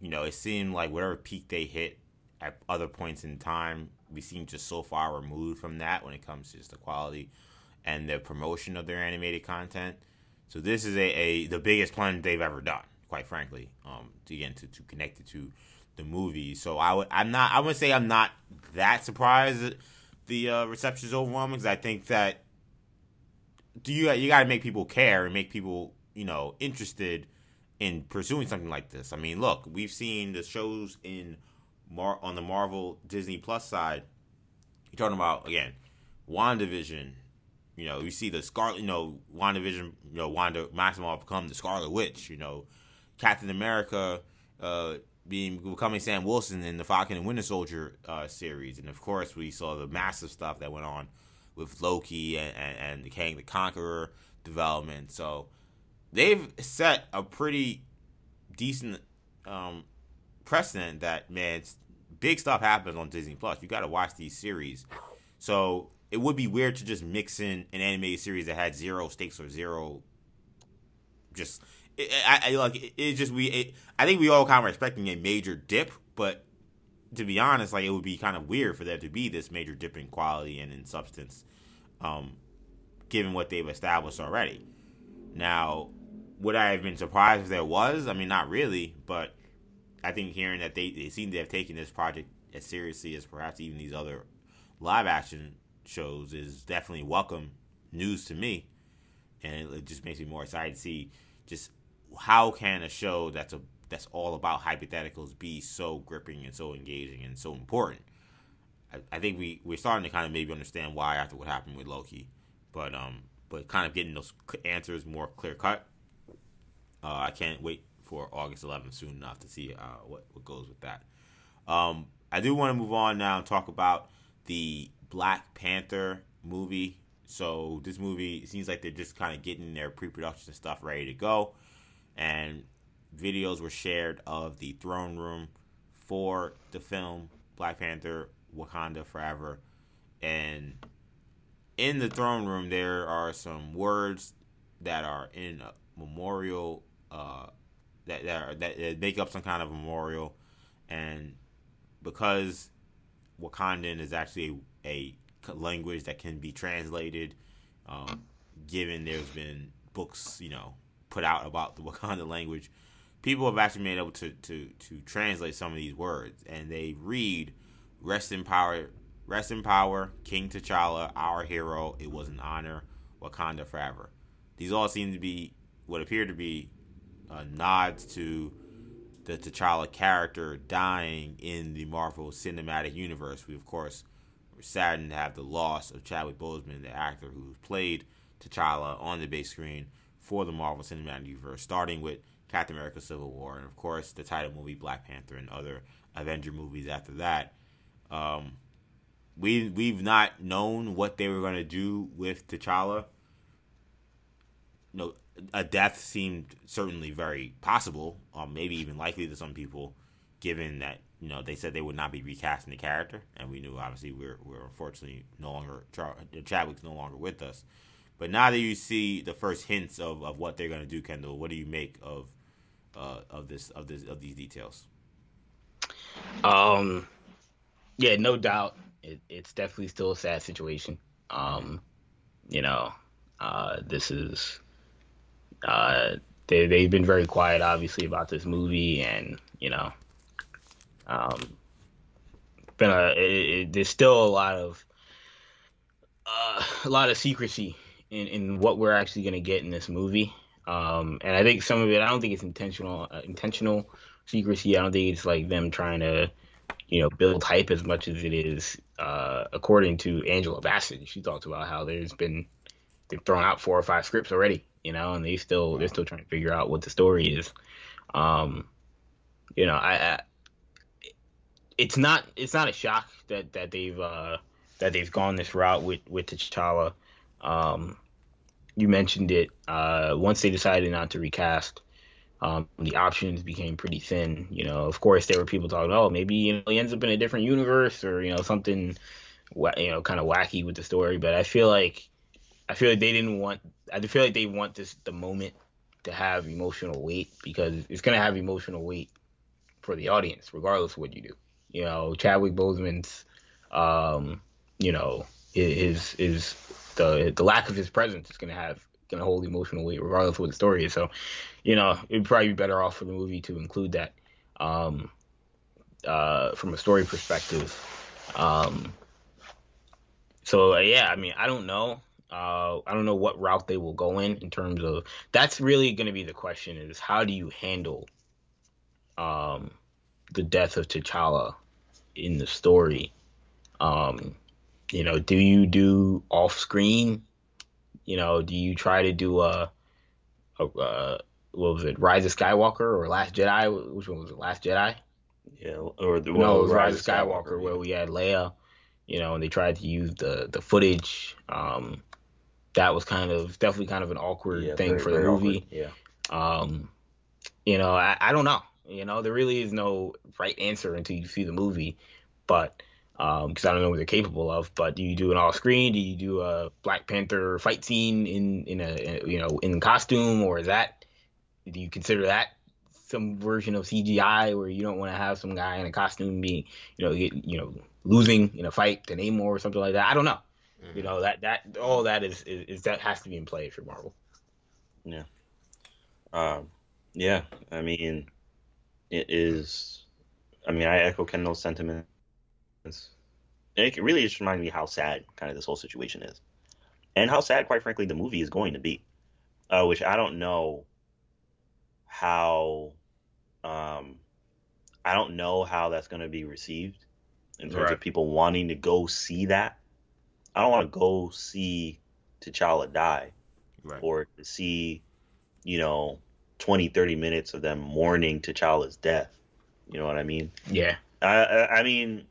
you know, it seemed like whatever peak they hit at other points in time, we seem just so far removed from that when it comes to just the quality and the promotion of their animated content. So this is a, a the biggest plunge they've ever done, quite frankly, um, to get into to connect it to the movie. So I would I'm not I would say I'm not that surprised that the uh, reception is overwhelming, because I think that do you you got to make people care and make people, you know, interested in pursuing something like this. I mean, look, we've seen the shows in Mar- on the Marvel Disney Plus side. You're talking about, again, WandaVision. You know, you see the Scarlet, you know, WandaVision, you know, Wanda Maximoff become the Scarlet Witch, you know, Captain America uh, being becoming Sam Wilson in the Falcon and Winter Soldier uh, series. And, of course, we saw the massive stuff that went on with Loki and, and, and the Kang the Conqueror development. So they've set a pretty decent um, precedent that, man, big stuff happens on Disney Plus. You got to watch these series. So it would be weird to just mix in an animated series that had zero stakes or zero. Just, it, I, I like it, it. Just we, it, I think we all kind of were expecting a major dip, but to be honest, like it would be kind of weird for there to be this major dip in quality and in substance, um, given what they've established already. Now, would I have been surprised if there was? I mean, not really, but I think hearing that they, they seem to have taken this project as seriously as perhaps even these other live action shows is definitely welcome news to me, and it just makes me more excited to see just how can a show that's a that's all about hypotheticals be so gripping and so engaging and so important. I, I think we we're starting to kind of maybe understand why after what happened with Loki, but um but kind of getting those answers more clear cut. Uh, I can't wait for August eleventh soon enough to see uh, what what goes with that. Um, I do want to move on now and talk about the Black Panther movie. So this movie, it seems like they're just kind of getting their pre-production stuff ready to go, and videos were shared of the throne room for the film Black Panther: Wakanda Forever. And in the throne room, there are some words that are in a memorial uh, that that, are, that make up some kind of memorial, and because Wakandan is actually a a language that can be translated, um, given there's been books, you know, put out about the Wakanda language, people have actually been able to, to, to translate some of these words, and they read, "Rest in power, rest in power, King T'Challa, our hero. It was an honor. Wakanda forever." These all seem to be what appear to be uh, nods to the T'Challa character dying in the Marvel Cinematic Universe. We, of course, were saddened to have the loss of Chadwick Boseman, the actor who played T'Challa on the big screen for the Marvel Cinematic Universe, starting with Captain America: Civil War, and, of course, the title movie Black Panther and other Avenger movies after that. Um, we, we've not known what they were going to do with T'Challa. No, a death seemed certainly very possible, or um, maybe even likely to some people, given that, you know, they said they would not be recasting the character, and we knew obviously we're we're unfortunately no longer Chadwick's no longer with us. But now that you see the first hints of, of what they're going to do, Kendall, what do you make of uh, of this of this of these details? Um, yeah, no doubt, it, it's definitely still a sad situation. Um, you know, uh, this is. Uh, they, they've been very quiet, obviously, about this movie, and, you know, um, been a, it, it, there's still a lot of, uh, a lot of secrecy in, in what we're actually going to get in this movie. Um, and I think some of it, I don't think it's intentional, uh, intentional secrecy. I don't think it's like them trying to, you know, build hype as much as it is, uh, according to Angela Bassett. She talked about how there's been, they've thrown out four or five scripts already. You know, and they still they're still trying to figure out what the story is. Um, you know, I, I it's not it's not a shock that that they've uh, that they've gone this route with with T'Challa. Um, you mentioned it. Uh, once they decided not to recast, um, the options became pretty thin. You know, of course there were people talking, oh, maybe you know, he ends up in a different universe or you know something, you know, kind of wacky with the story. But I feel like I feel like they didn't want. I feel like they want this the moment to have emotional weight because it's gonna have emotional weight for the audience, regardless of what you do. You know, Chadwick Boseman's, um, you know, is is the the lack of his presence is gonna have gonna hold emotional weight, regardless of what the story is. So, you know, it'd probably be better off for the movie to include that, um, uh, from a story perspective. Um, so uh, yeah, I mean, I don't know. Uh, I don't know what route they will go in in terms of that's really going to be the question is how do you handle um, the death of T'Challa in the story? Um, you know, do you do off screen? You know, do you try to do a, a, a what was it, Rise of Skywalker or Last Jedi? Which one was it, Last Jedi? Yeah, or the no, it was Rise of Skywalker, Skywalker where yeah. we had Leia, you know, and they tried to use the the footage. Um, That was kind of definitely kind of an awkward yeah, thing very, for the movie. Yeah. Um, you know, I, I don't know. You know, there really is no right answer until you see the movie. But because um, I don't know what they're capable of. But do you do an all screen? Do you do a Black Panther fight scene in in a in, you know in costume or is that? Do you consider that some version of C G I where you don't want to have some guy in a costume be you know get, you know losing in a fight to Namor or something like that? I don't know. You know, that, that all that is, is, is that has to be in play for Marvel. Yeah. Um, yeah, I mean, it is, I mean, I echo Kendall's sentiments. It really just reminds me how sad kind of this whole situation is. And how sad, quite frankly, the movie is going to be. Uh, which I don't know how, um, I don't know how that's going to be received in terms right. of people wanting to go see that. I don't want to go see T'Challa die right. or to see, you know, twenty, thirty minutes of them mourning T'Challa's death. You know what I mean? Yeah. I, I mean,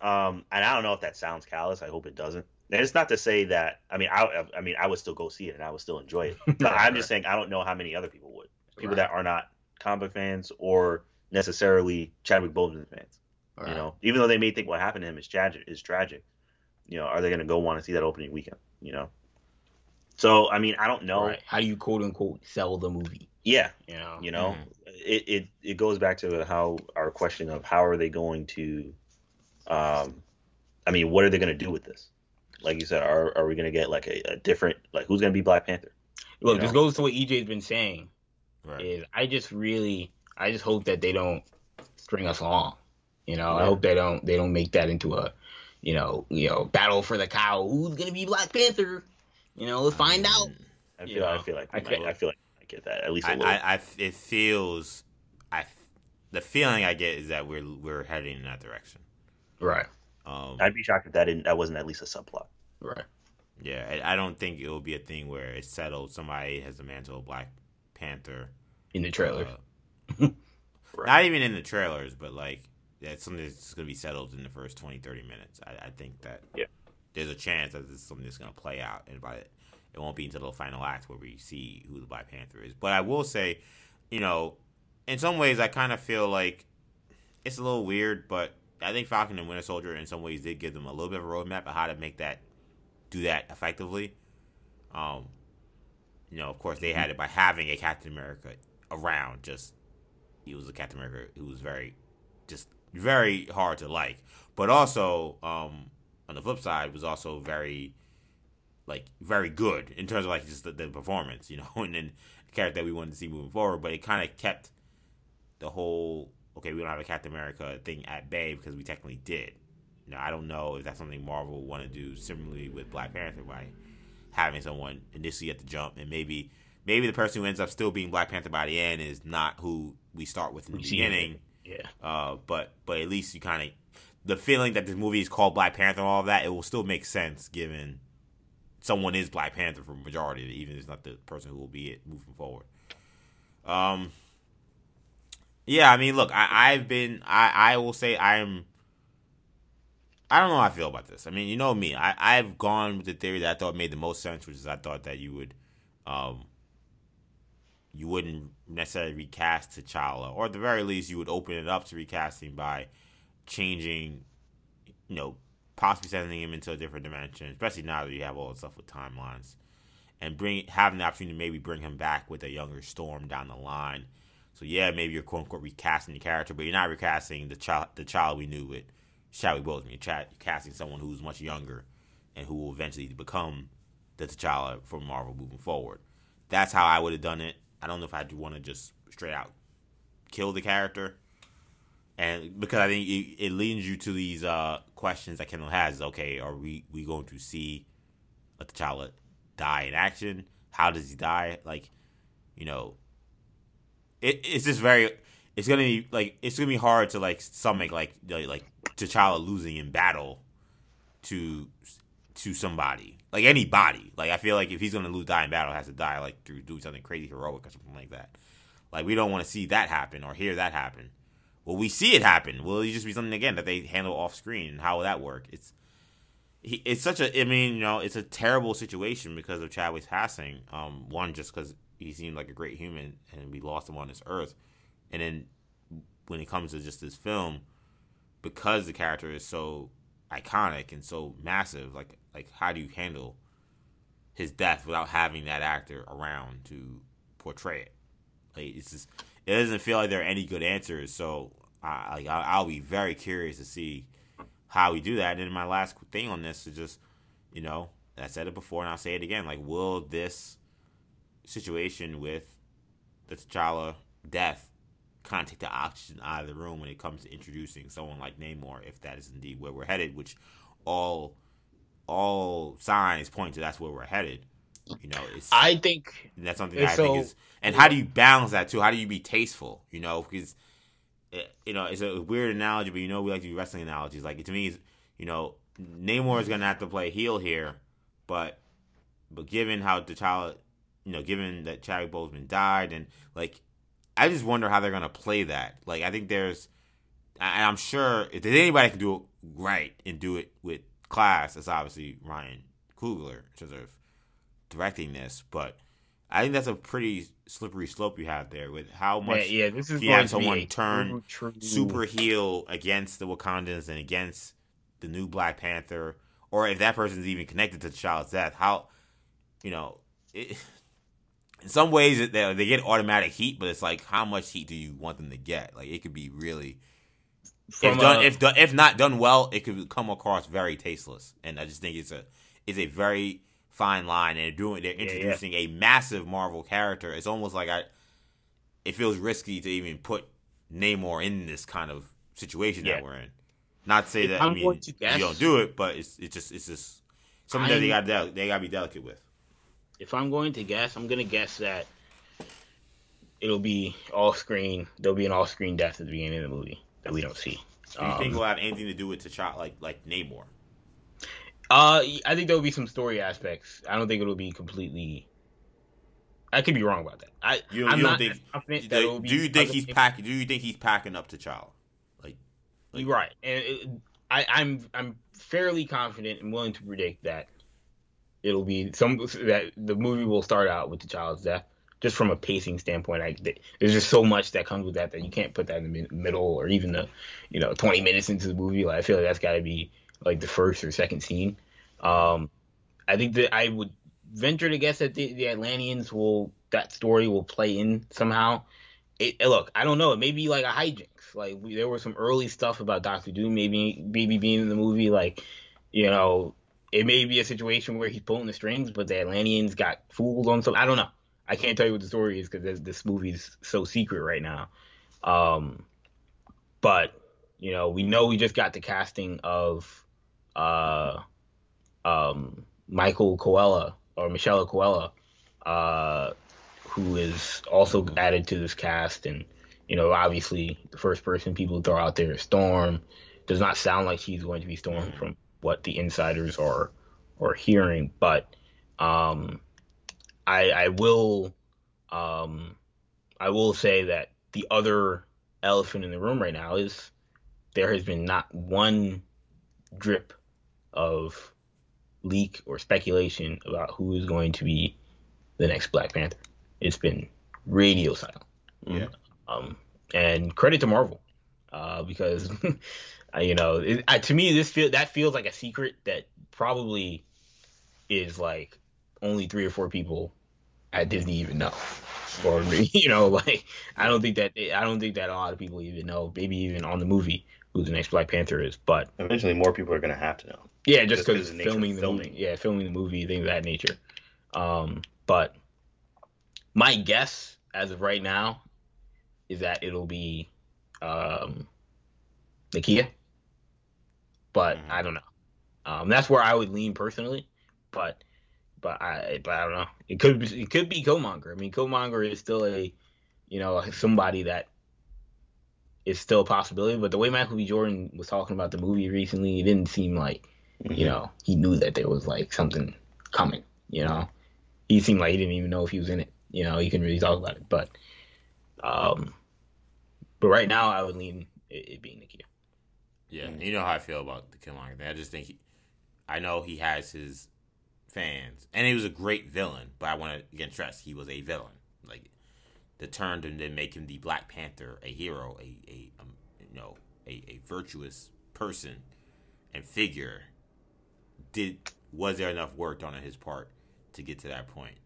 um, and I don't know if that sounds callous. I hope it doesn't. And it's not to say that, I mean, I, I mean, I would still go see it and I would still enjoy it. But right. I'm just saying, I don't know how many other people would. People right. that are not comic book fans or necessarily Chadwick Boseman fans. Right. You know, even though they may think what happened to him is tragic, is tragic. You know, are they going to go want to see that opening weekend? You know, so I mean, I don't know. Right. How do you quote unquote sell the movie? Yeah, you know, you know, mm. it, it it goes back to how our question of how are they going to, um, I mean, what are they going to do with this? Like you said, are are we going to get like a, a different like who's going to be Black Panther? Look, you know? This goes to what E J's been saying Right. Is I just really, I just hope that they don't string us along. You know, yeah. I hope they don't, they don't make that into a, you know, you know, battle for the cow. Who's gonna be Black Panther? You know, let's find um, out. I feel, I feel like, I feel like, I, I feel like I get that at least a I, little. I, I, it feels, I, the feeling I get is that we're we're heading in that direction. Right. Um, I'd be shocked if that didn't, that wasn't at least a subplot. Right. Yeah, I, I don't think it will be a thing where it's settled. Somebody has the mantle of Black Panther in the trailer. Uh, right. Not even in the trailers, but like that's something that's going to be settled in the first twenty, thirty minutes. I, I think that yeah. there's a chance that this is something that's going to play out, and by it, it won't be until the final act where we see who the Black Panther is. But I will say, you know, in some ways, I kind of feel like it's a little weird, but I think Falcon and Winter Soldier in some ways did give them a little bit of a roadmap of how to make that, do that effectively. Um, you know, of course, they had it by having a Captain America around. Just he was a Captain America who was very, just very hard to like, but also um, on the flip side was also very, like very good in terms of like just the, the performance, you know, and then the character that we wanted to see moving forward. But it kind of kept the whole, okay, we don't have a Captain America thing at bay because we technically did. Now, I don't know if that's something Marvel will want to do similarly with Black Panther by having someone initially at the jump, and maybe maybe the person who ends up still being Black Panther by the end is not who we start with in the we beginning. Yeah. Uh, but but at least you kind of, the feeling that this movie is called Black Panther and all of that, it will still make sense given someone is Black Panther for the majority of it, even if it's not the person who will be it moving forward. Um. Yeah, I mean, look, I, I've been, I, I will say I'm, I don't know how I feel about this. I mean, you know me. I, I've gone with the theory that I thought made the most sense, which is I thought that you would, um, you wouldn't necessarily recast T'Challa, or at the very least, you would open it up to recasting by changing, you know, possibly sending him into a different dimension, especially now that you have all the stuff with timelines, and bring having the opportunity to maybe bring him back with a younger Storm down the line. So yeah, maybe you're quote unquote recasting the character, but you're not recasting the child, the child we knew with Chadwick Boseman. You're casting someone who's much younger and who will eventually become the T'Challa from Marvel moving forward. That's how I would have done it. I don't know if I'd want to just straight out kill the character, and because I think it, it leads you to these uh, questions that Kendall has. Okay, are we, we going to see a T'Challa die in action? How does he die? Like, you know, it, it's just very. It's gonna be like it's gonna be hard to like stomach like like T'Challa losing in battle to to somebody, like anybody. Like I feel like if he's gonna lose, die in battle, he has to die like through doing something crazy heroic or something like that. Like we don't want to see that happen or hear that happen. Will we see it happen? Will it just be something again that they handle off screen? And how will that work? It's he, it's such a I mean you know it's a terrible situation because of Chadwick's passing. Um, one just because he seemed like a great human and we lost him on this earth. And then when it comes to just this film, because the character is so iconic and so massive, like like how do you handle his death without having that actor around to portray it? Like it's just, it doesn't feel like there are any good answers. So I, like, I'll be very curious to see how we do that. And then my last thing on this is just, you know, I said it before and I'll say it again. Like, will this situation with the T'Challa death kind of take the oxygen out of the room when it comes to introducing someone like Namor, if that is indeed where we're headed, which all all signs point to that's where we're headed. You know, it's, I think that's something that I so, think is. And how do you balance that too? How do you be tasteful? You know, because you know it's a weird analogy, but you know we like to do wrestling analogies. Like to me, it's, you know, Namor is gonna have to play heel here, but but given how T'Challa, you know, given that Chadwick Boseman died and like. I just wonder how they're going to play that. Like, I think there's... I, I'm sure... If there's anybody that can do it right and do it with class, it's obviously Ryan Coogler in terms of directing this. But I think that's a pretty slippery slope you have there with how much... Yeah, yeah this is you have someone turn true. super heel against the Wakandans and against the new Black Panther. Or if that person's even connected to T'Challa's death, how... You know... It, in some ways, they they get automatic heat, but it's like, how much heat do you want them to get? Like, it could be really, if done, a, if done, if not done well, it could come across very tasteless. And I just think it's a it's a very fine line. And they're doing they're introducing yeah, yeah. a massive Marvel character. It's almost like I, it feels risky to even put Namor in this kind of situation yeah. that we're in. Not to say if that I mean, you don't do it, but it's it's just it's just something I'm, that they got del- they got to be delicate with. If I'm going to guess, I'm going to guess that it'll be all screen. There'll be an all screen death at the beginning of the movie that we don't see. Do you um, think it'll have anything to do with T'Challa, like like Namor? Uh, I think there'll be some story aspects. I don't think it'll be completely. I could be wrong about that. I you, I'm you not think, confident that it'll be. Do you think he's packing? Do you think he's packing up T'Challa? Like, like you're right, and it, I, I'm I'm fairly confident and willing to predict that it'll be some that the movie will start out with T'Challa's death. Just from a pacing standpoint, I, there's just so much that comes with that that you can't put that in the middle or even the, you know, twenty minutes into the movie. Like I feel like that's got to be like the first or second scene. Um, I think that I would venture to guess that the, the Atlanteans will that story will play in somehow. It, look, I don't know. It may be like a hijinks. Like we, there was some early stuff about Doctor Doom maybe maybe being in the movie. Like, you know, it may be a situation where he's pulling the strings, but the Atlanteans got fooled on something. I don't know. I can't tell you what the story is because this movie is so secret right now. Um, but, you know, we know we just got the casting of uh, um, Michael Coella or Michelle Coella, uh, who is also added to this cast. And, you know, obviously the first person people throw out there is Storm. Does not sound like she's going to be Storm from what the insiders are, are hearing. But... Um, I, I will, um, I will say that the other elephant in the room right now is there has been not one drip of leak or speculation about who is going to be the next Black Panther. It's been radio silent. Yeah. Um, and credit to Marvel, uh, because you know, it, I, to me, this feel that feels like a secret that probably is like. Only three or four people at Disney even know, or you know, like I don't think that I don't think that a lot of people even know, maybe even on the movie, who the next Black Panther is. But eventually, more people are gonna have to know. Yeah, just because filming the filming. movie, yeah, filming the movie, things of that nature. Um, but my guess as of right now is that it'll be um, Nakia, but mm-hmm. I don't know. Um, that's where I would lean personally, but. But I, but I don't know. It could be, it could be Killmonger. I mean, Killmonger is still a, you know, somebody that is still a possibility. But the way Michael B. Jordan was talking about the movie recently, it didn't seem like, mm-hmm. you know, he knew that there was like something coming. You know, he seemed like he didn't even know if he was in it. You know, he couldn't really talk about it. But, um, but right now I would lean it, it being Nakia. Yeah, you know how I feel about the Killmonger thing. I just think he, I know he has his. Fans and he was a great villain, but I want to again stress he was a villain. Like the turn to then make him the Black Panther, a hero, a a um, you know a, a virtuous person and figure. Did was there enough work done on his part to get to that point?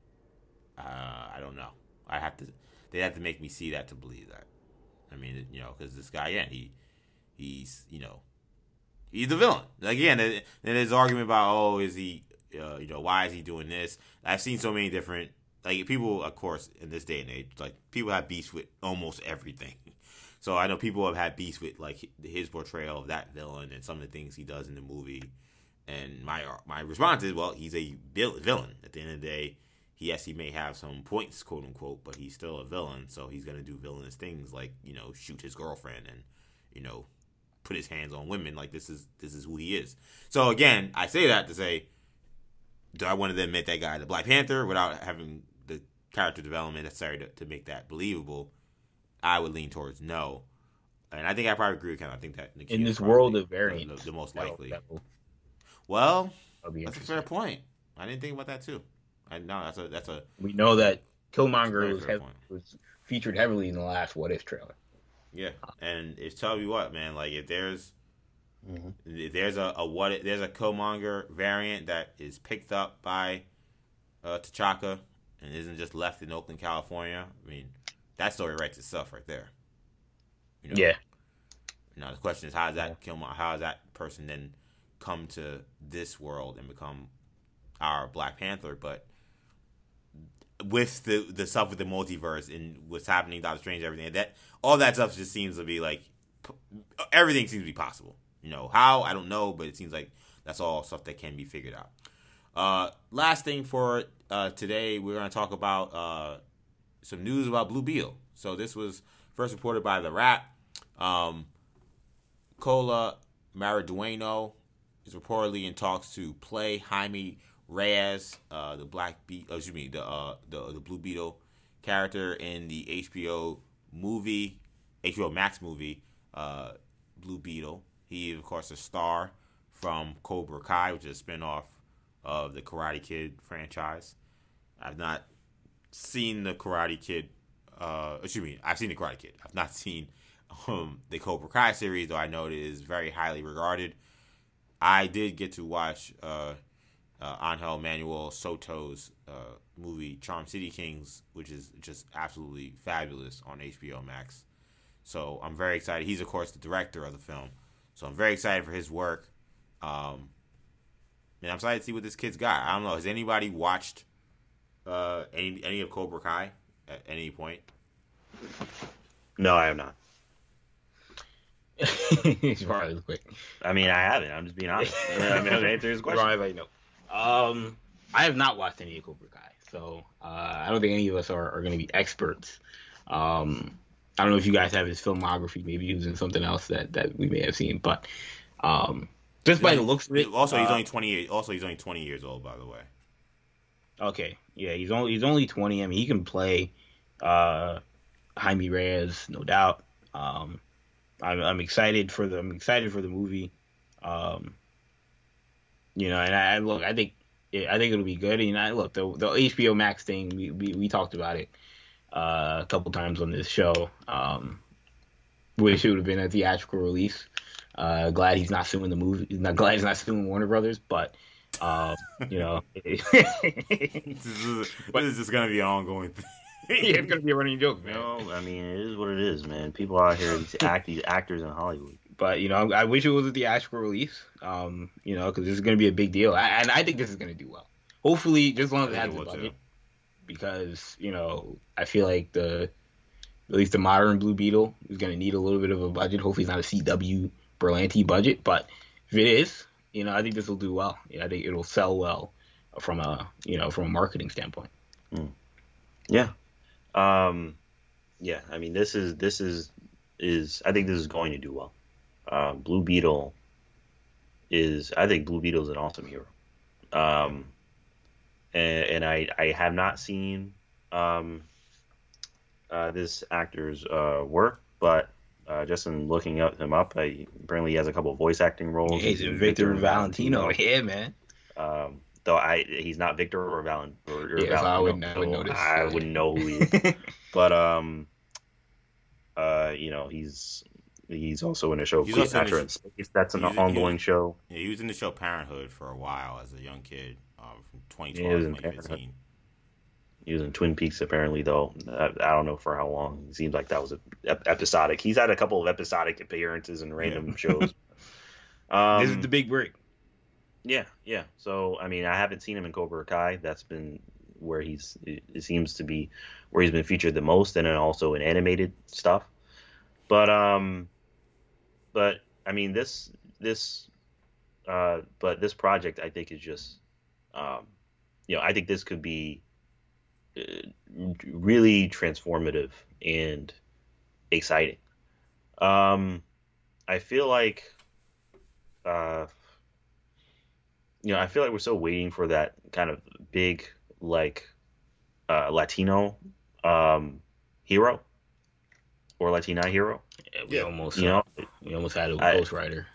Uh, I don't know. I have to. They have to make me see that to believe that. I mean, you know, because this guy, yeah, he he's you know he's the villain. Like, again, yeah, then there's argument about oh, is he. Uh, you know, why is he doing this? I've seen so many different, like, people, of course, in this day and age, like, people have beefs with almost everything. So I know people have had beefs with, like, his portrayal of that villain and some of the things he does in the movie. And my my response is, well, he's a villain. At the end of the day, yes, he may have some points, quote unquote, but he's still a villain. So he's going to do villainous things like, you know, shoot his girlfriend and, you know, put his hands on women. Like, this is this is who he is. So, again, I say that to say, do I want to then make that guy the Black Panther without having the character development necessary to, to make that believable? I would lean towards no. And I think I probably agree with Kendall. I think that Nakia in this world of variants, the, the most likely. That'll, well, that'll that's a fair point. I didn't think about that too. I know that's a that's a. We know that Killmonger was, hev- was featured heavily in the last What If trailer. Yeah, and it's tell you what, man. Like if there's. Mm-hmm. There's a, a what there's a Killmonger variant that is picked up by uh, T'Chaka and isn't just left in Oakland, California. I mean, that story writes itself right there. You know? Yeah. Now the question is, how does that yeah. Killmonger? How does that person then come to this world and become our Black Panther? But with the the stuff with the multiverse and what's happening, Doctor Strange, everything, that all that stuff just seems to be like, everything seems to be possible. You know, how, I don't know, but it seems like that's all stuff that can be figured out. Uh, last thing for uh, today, we're going to talk about uh, some news about Blue Beetle. So this was first reported by The Wrap. Um, Cola Maradueno is reportedly in talks to play Jaime Reyes, uh, the Black Be- oh, excuse me, the, uh, the the Blue Beetle character in the H B O movie, H B O Max movie, uh, Blue Beetle. He, of course, a star from Cobra Kai, which is a spinoff of the Karate Kid franchise. I've not seen the Karate Kid. Uh, excuse me, I've seen the Karate Kid. I've not seen um, the Cobra Kai series, though I know it is very highly regarded. I did get to watch uh, uh, Angel Manuel Soto's uh, movie Charm City Kings, which is just absolutely fabulous on H B O Max. So I'm very excited. He's, of course, the director of the film. So I'm very excited for his work. Um, and I'm excited to see what this kid's got. I don't know. Has anybody watched uh, any any of Cobra Kai at any point? No, I have not. He's probably quick. I mean, I haven't. I'm just being honest. I mean, I'm answering his question. Right, no. Um, I have not watched any of Cobra Kai, so uh, I don't think any of us are, are going to be experts. Um, I don't know if you guys have his filmography. Maybe he was in something else that, that we may have seen, but um, just by the looks of it. Also, he's uh, only twenty. Also, he's only twenty years old, by the way. Okay, yeah, he's only he's only twenty. I mean, he can play uh, Jaime Reyes, no doubt. Um, I'm, I'm excited for the I'm excited for the movie, um, you know. And I look, I think I think it'll be good. And I look, the the H B O Max thing, we we, we talked about it uh, a couple times on this show. Um, wish it would have been a theatrical release. Uh, glad he's not suing the movie. Not glad he's not suing Warner Brothers, but um, you know, this is, but, this is gonna be an ongoing thing. Yeah, it's gonna be a running joke, man. No, I mean, it is what it is, man. People out here, these act, these actors in Hollywood. But you know, I wish it was a theatrical release. Um, you know, because this is gonna be a big deal, I, and I think this is gonna do well. Hopefully, just as long as it has a budget, because you know, I feel like the at least the modern Blue Beetle is gonna need a little bit of a budget. Hopefully, it's not a C W Berlanti budget, but if it is, you know, I think this will do well. You know, I think it'll sell well from a you know from a marketing standpoint. Mm. Yeah. Um, yeah, I mean, this is, this is, is, I think this is going to do well. Uh, Blue Beetle is, I think Blue Beetle is an awesome hero. Um, and, and I, I have not seen, um, uh, this actor's, uh, work, but, uh, just in looking up him up, I, apparently he has a couple of voice acting roles. Yeah, he's in Victor, Victor Valentino. Valentino. Yeah, man. Um. Though I, he's not Victor or Valen. Or, or yeah, Valen, I wouldn't, I wouldn't notice. I wouldn't know who he is. But um, uh, you know, he's he's also in a show. He's also in the Space. That's an in, ongoing was, show. Yeah, he was in the show Parenthood for a while as a young kid, um, from twenty twelve to twenty fifteen. He was in Twin Peaks apparently, though. I, I don't know for how long. It seems like that was a, ep- episodic. He's had a couple of episodic appearances in random yeah. shows. um, this is the big break. Yeah, yeah. So, I mean, I haven't seen him in Cobra Kai. That's been where he's, it seems to be where he's been featured the most, and then also in animated stuff. But, um, but I mean, this, this, uh, but this project, I think, is just, um, you know, I think this could be really transformative and exciting. Um, I feel like, uh, you know, I feel like we're still waiting for that kind of big, like, uh, Latino um, hero or Latina hero. Yeah, we almost, you know, we almost had a I, Ghost Rider.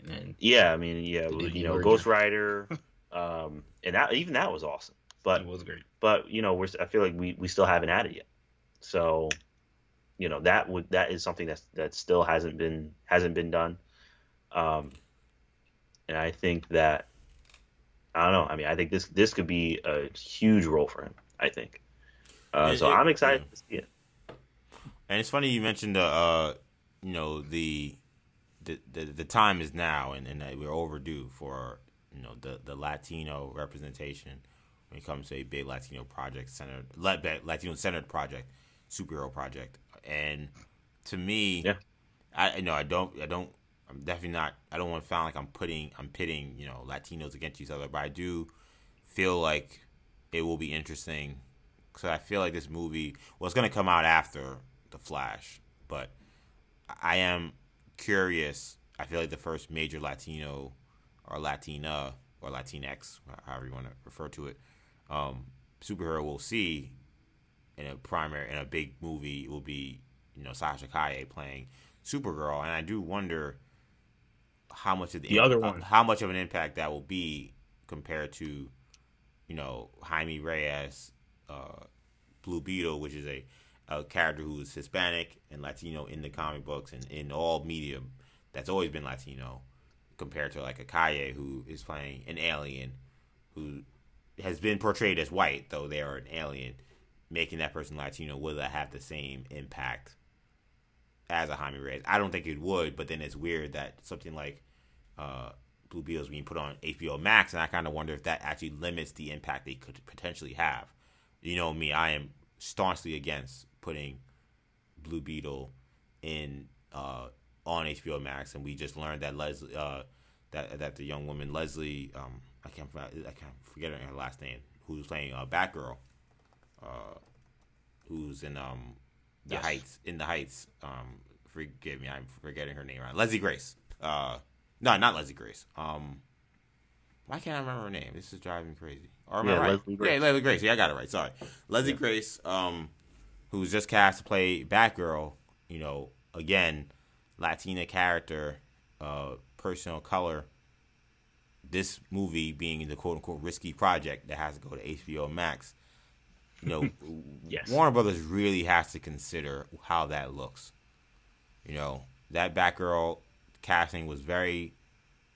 And then, yeah, I mean, yeah, you know, Ghost Rider, um, and that, even that was awesome. But it was great. But you know, we're I feel like we, we still haven't had it yet. So, you know, that would that is something that's that still hasn't been hasn't been done. Um, and I think that. I don't know. I mean, I think this this could be a huge role for him, I think. Uh, it, so it, I'm excited yeah. to see it. And it's funny you mentioned, the, uh, you know, the the, the the time is now, and, and we're overdue for, you know, the, the Latino representation when it comes to a big Latino project centered, Latino centered project, superhero project. And to me, yeah. I no, I don't, I don't, I'm definitely not. I don't want to sound like I'm putting, I'm pitting, you know, Latinos against each other. But I do feel like it will be interesting because I feel like this movie, well, it's going to come out after The Flash, but I am curious. I feel like the first major Latino or Latina or Latinx, however you want to refer to it, um, superhero we'll see in a primary in a big movie will be, you know, Sasha Calle playing Supergirl, and I do wonder how much of the, the other one. how much of an impact that will be compared to, you know, Jaime Reyes, uh, Blue Beetle, which is a, a character who is Hispanic and Latino in the comic books and in all media that's always been Latino, compared to like a Kaye who is playing an alien who has been portrayed as white, though they are an alien. Making that person Latino, will that have the same impact as a Jaime Reyes? I don't think it would, but then it's weird that something like uh, Blue Beetle is being put on H B O Max, and I kind of wonder if that actually limits the impact they could potentially have. You know me, I am staunchly against putting Blue Beetle in uh, on H B O Max, and we just learned that Leslie, uh, that that the young woman Leslie, um, I can't I can't forget her, her last name, who's playing uh, Batgirl, uh, who's in um. The yes. Heights, in the Heights, um, forgive me, I'm forgetting her name right. Leslie Grace. Uh, no, not Leslie Grace. Um, why can't I remember her name? This is driving me crazy. Or am yeah, I right? Leslie Grace. Yeah, Leslie Grace. Yeah, I got it right. Sorry. Leslie yeah. Grace, um, who's just cast to play Batgirl, you know, again, Latina character, uh, person of color. This movie being the quote unquote risky project that has to go to H B O Max. You know, yes. Warner Brothers really has to consider how that looks. You know, that Batgirl casting was very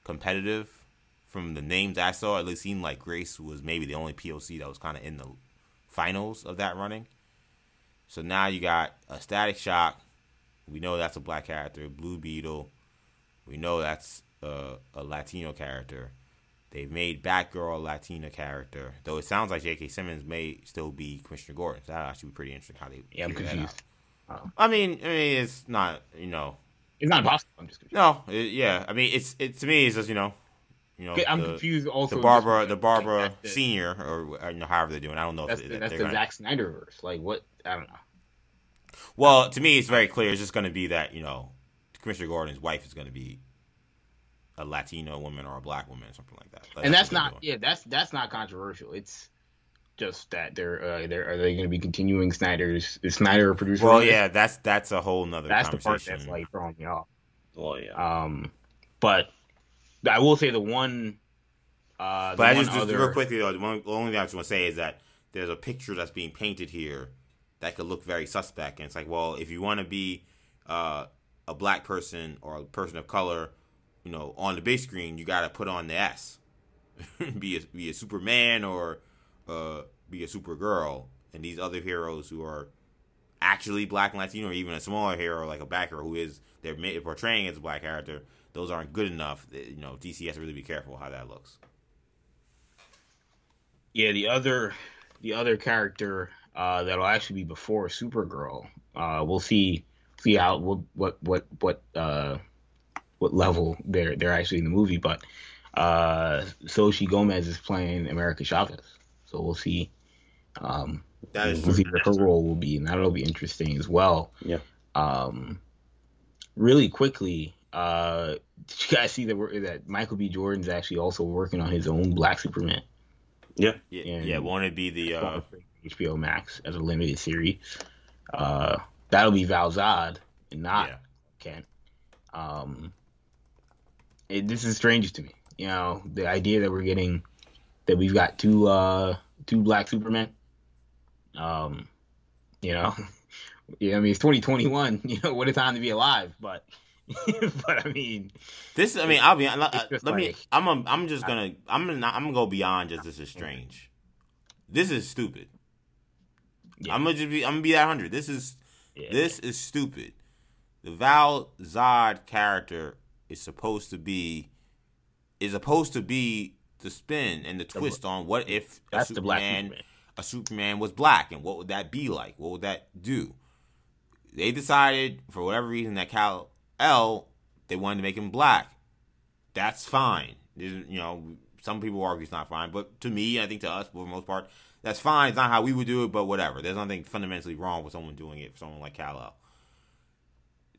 competitive. From the names I saw, it seemed like Grace was maybe the only P O C that was kind of in the finals of that running. So now you got a Static Shock. We know that's a black character. Blue Beetle. We know that's a, a Latino character. They've made Batgirl a Latina character, though it sounds like J K. Simmons may still be Commissioner Gordon. So that'll actually be pretty interesting how they yeah, figure that out. Oh. I mean, I mean, it's not, you know. It's not impossible. I'm just confused. No, it, yeah. I mean, it's it to me, it's just, you know. you know I'm the, confused also. The Barbara, the Barbara the, Senior, or, or you know, however they're doing. I don't know. That's if the, that's the gonna, Zack Snyder verse. Like, what? I don't know. Well, to me, it's very clear. It's just going to be that, you know, Commissioner Gordon's wife is going to be a Latino woman or a black woman or something like that. Like, and that's, that's not, yeah, that's that's not controversial. It's just that they're uh, they're are they going to be continuing Snyder's is Snyder a producer? Well, yeah, that's that's a whole nother. That's the part that's like throwing me off. Well, yeah. Um, but I will say the one. Uh, the but I one just, other... just real quickly though, the, one, the only thing I just want to say is that there's a picture that's being painted here that could look very suspect, and it's like, well, if you want to be uh, a black person or a person of color, you know, on the big screen, you gotta put on the S, be a be a Superman or uh, be a Supergirl, and these other heroes who are actually black and Latino, or even a smaller hero like a Batgirl who is they're portraying as a black character, those aren't good enough. You know, D C has to really be careful how that looks. Yeah, the other the other character uh, that'll actually be before Supergirl, uh, we'll see see how we'll, what what what. Uh, what level they're they're actually in the movie, but uh, Xochitl Gomez is playing America Chavez, so we'll see. Um, that is we'll see what her role will be, and that'll be interesting as well. Yeah. Um, really quickly, uh, did you guys see that that Michael B. Jordan's actually also working on his own Black Superman? Yeah, yeah, yeah. Won't it be the uh... H B O Max as a limited series? Uh, that'll be Val Zod, and not yeah. Ken. Um. It, this is strange to me, you know, the idea that we're getting, that we've got two, uh, two black Supermen, um, you know, yeah, I mean, it's twenty twenty-one, you know, what a time to be alive, but, but I mean, this, I mean, I'll be, I, I, let like, me, I'm, a, I'm just gonna, I'm gonna, I'm gonna go beyond just, this is strange. This is stupid. Yeah. I'm gonna just be, I'm gonna be that one hundred. This is, yeah, this yeah. is stupid. The Val Zod character is supposed to be is supposed to be the spin and the twist on what if a Superman, the black Superman a Superman was black, and what would that be like? What would that do? They decided for whatever reason that Kal-El, they wanted to make him black. That's fine. You know, some people argue it's not fine, but to me, I think to us for the most part, that's fine. It's not how we would do it, but whatever. There's nothing fundamentally wrong with someone doing it for someone like Kal-El.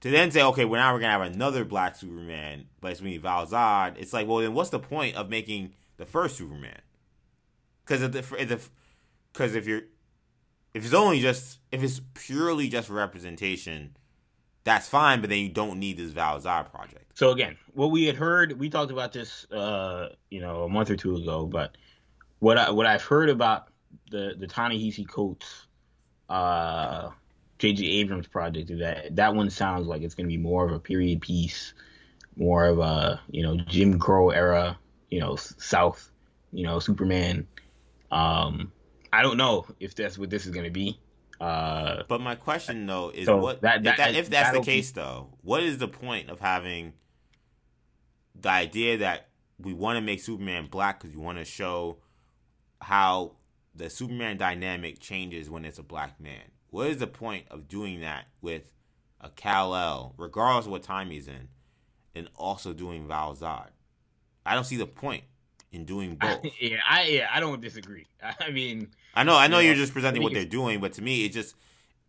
To then say, okay, well, now we're going to have another black Superman, but it's going to be Val Zod. It's like, well, then what's the point of making the first Superman? Because if, the, if, the, cause if you're, if it's only just, if it's purely just representation, that's fine, but then you don't need this Val Zod project. So again, what we had heard, we talked about this, uh, you know, a month or two ago, but what, I, what I've heard about the, the Ta-Nehisi Coates, uh... J J Abrams' project is that that one sounds like it's going to be more of a period piece, more of a, you know, Jim Crow era, you know, South, you know, Superman. Um, I don't know if that's what this is going to be. Uh, but my question, though, is so what that, that, if, that, if that's the case, be... though, what is the point of having the idea that we want to make Superman black because you want to show how the Superman dynamic changes when it's a black man? What is the point of doing that with a Kal-El, regardless of what time he's in, and also doing Val Zod? I don't see the point in doing both. I, yeah, I yeah, I don't disagree. I mean, I know, I know, you know, you're just presenting what they're doing, but to me, it just,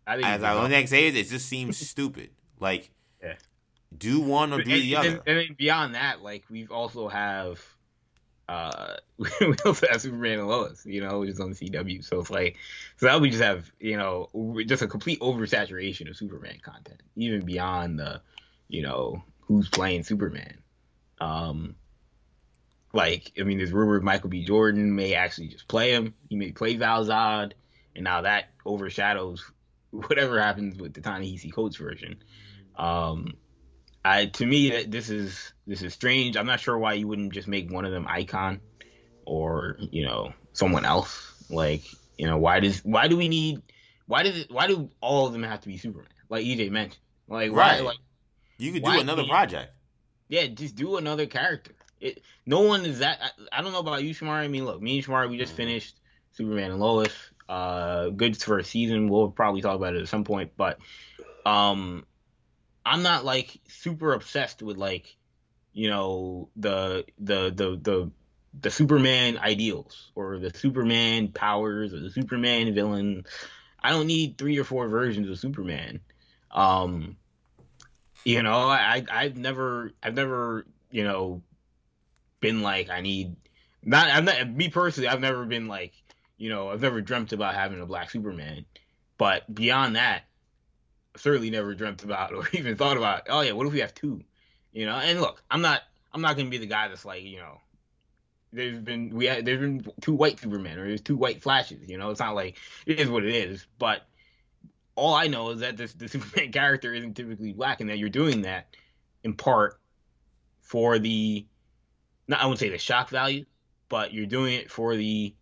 I think as I was next say, it just seems stupid. Like, yeah. do one or do and, the and other. And then beyond that, like we also have, uh, we also have Superman and Lois, you know, which is on the C W. So it's like, so now we just have, you know, just a complete oversaturation of Superman content, even beyond the, you know, who's playing Superman. Um, like, I mean, there's rumor Michael B. Jordan may actually just play him. He may play Val Zod, and now that overshadows whatever happens with the Ta-Nehisi Coates version. Um, I, to me, this is this is strange. I'm not sure why you wouldn't just make one of them Icon, or you know, someone else. Like, you know, why does why do we need why does it, why do all of them have to be Superman? Like E J mentioned, like right, why, like you could do another project. Yeah, just do another character. It, no one is that. I, I don't know about you, Shamari. I mean, look, me and Shamari, we just finished Superman and Lois. Uh, good for a season. We'll probably talk about it at some point, but um. I'm not like super obsessed with like, you know, the the the the the Superman ideals or the Superman powers or the Superman villain. I don't need three or four versions of Superman. Um, you know, I I've never I've never you know been like I need not I'm not me personally I've never been like you know I've never dreamt about having a black Superman, but beyond that. Certainly never dreamt about or even thought about. Oh yeah, what if we have two? You know, and look, I'm not, I'm not gonna be the guy that's like, you know, there's been we had, there's been two white Superman or there's two white Flashes. You know, it's not like it is what it is. But all I know is that this the Superman character isn't typically black, and that you're doing that in part for the, not I wouldn't say the shock value, but you're doing it for the,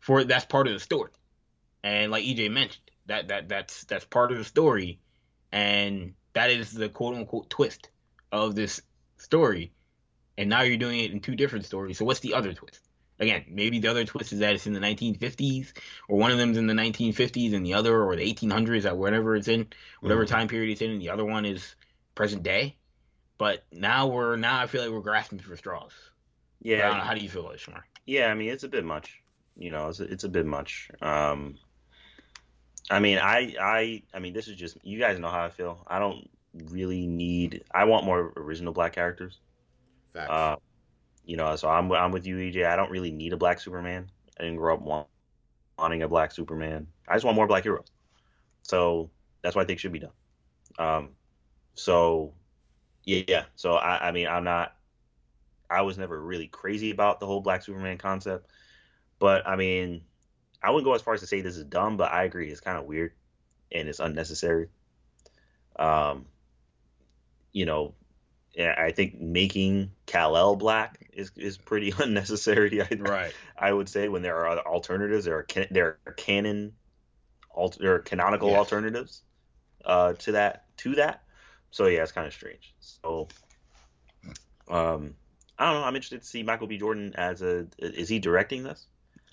for that's part of the story, and like E J mentioned. That that that's that's part of the story, and that is the quote unquote twist of this story. And now you're doing it in two different stories. So what's the other twist? Again, maybe the other twist is that it's in the nineteen fifties, or one of them's in the nineteen fifties, and the other, or the eighteen hundreds, or whatever it's in, whatever mm-hmm. time period it's in, and the other one is present day. But now we're now I feel like we're grasping for straws. Yeah. I don't know, how do you feel about it, Shamar? Yeah, I mean it's a bit much. You know, it's a, it's a bit much. Um. I mean, I, I, I mean, this is just, you guys know how I feel. I don't really need, I want more original black characters. Facts. Uh, you know, so I'm, I'm with you, E J. I don't really need a black Superman. I didn't grow up wanting a black Superman. I just want more black heroes. So that's what I think should be done. Um, so yeah, yeah. So I, I mean, I'm not, I was never really crazy about the whole black Superman concept, but I mean, I wouldn't go as far as to say this is dumb, but I agree. It's kind of weird and it's unnecessary. Um, you know, I think making Kal-El black is, is pretty unnecessary. I, right. I would say when there are alternatives, there are, can, there are canon, alter, there are canonical yes. alternatives uh, to that, to that. So yeah, it's kind of strange. So um, I don't know. I'm interested to see Michael B. Jordan as a. Is he directing this?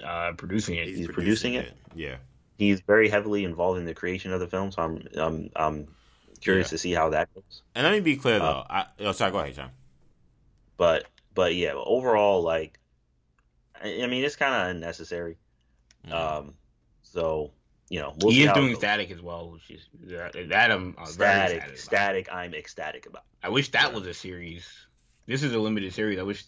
Uh, producing it. He's, He's producing, producing it. it. Yeah. He's very heavily involved in the creation of the film, so I'm I'm, I'm curious yeah. to see how that goes. And let me be clear though. Um, I, oh, sorry. Go ahead, John. But but yeah, overall, like, I, I mean, it's kind of unnecessary. Mm. Um, so. You know, we'll he is doing Static as well, which is that I'm uh, static, very static. I'm ecstatic about. I wish that yeah. was a series. This is a limited series. I wish.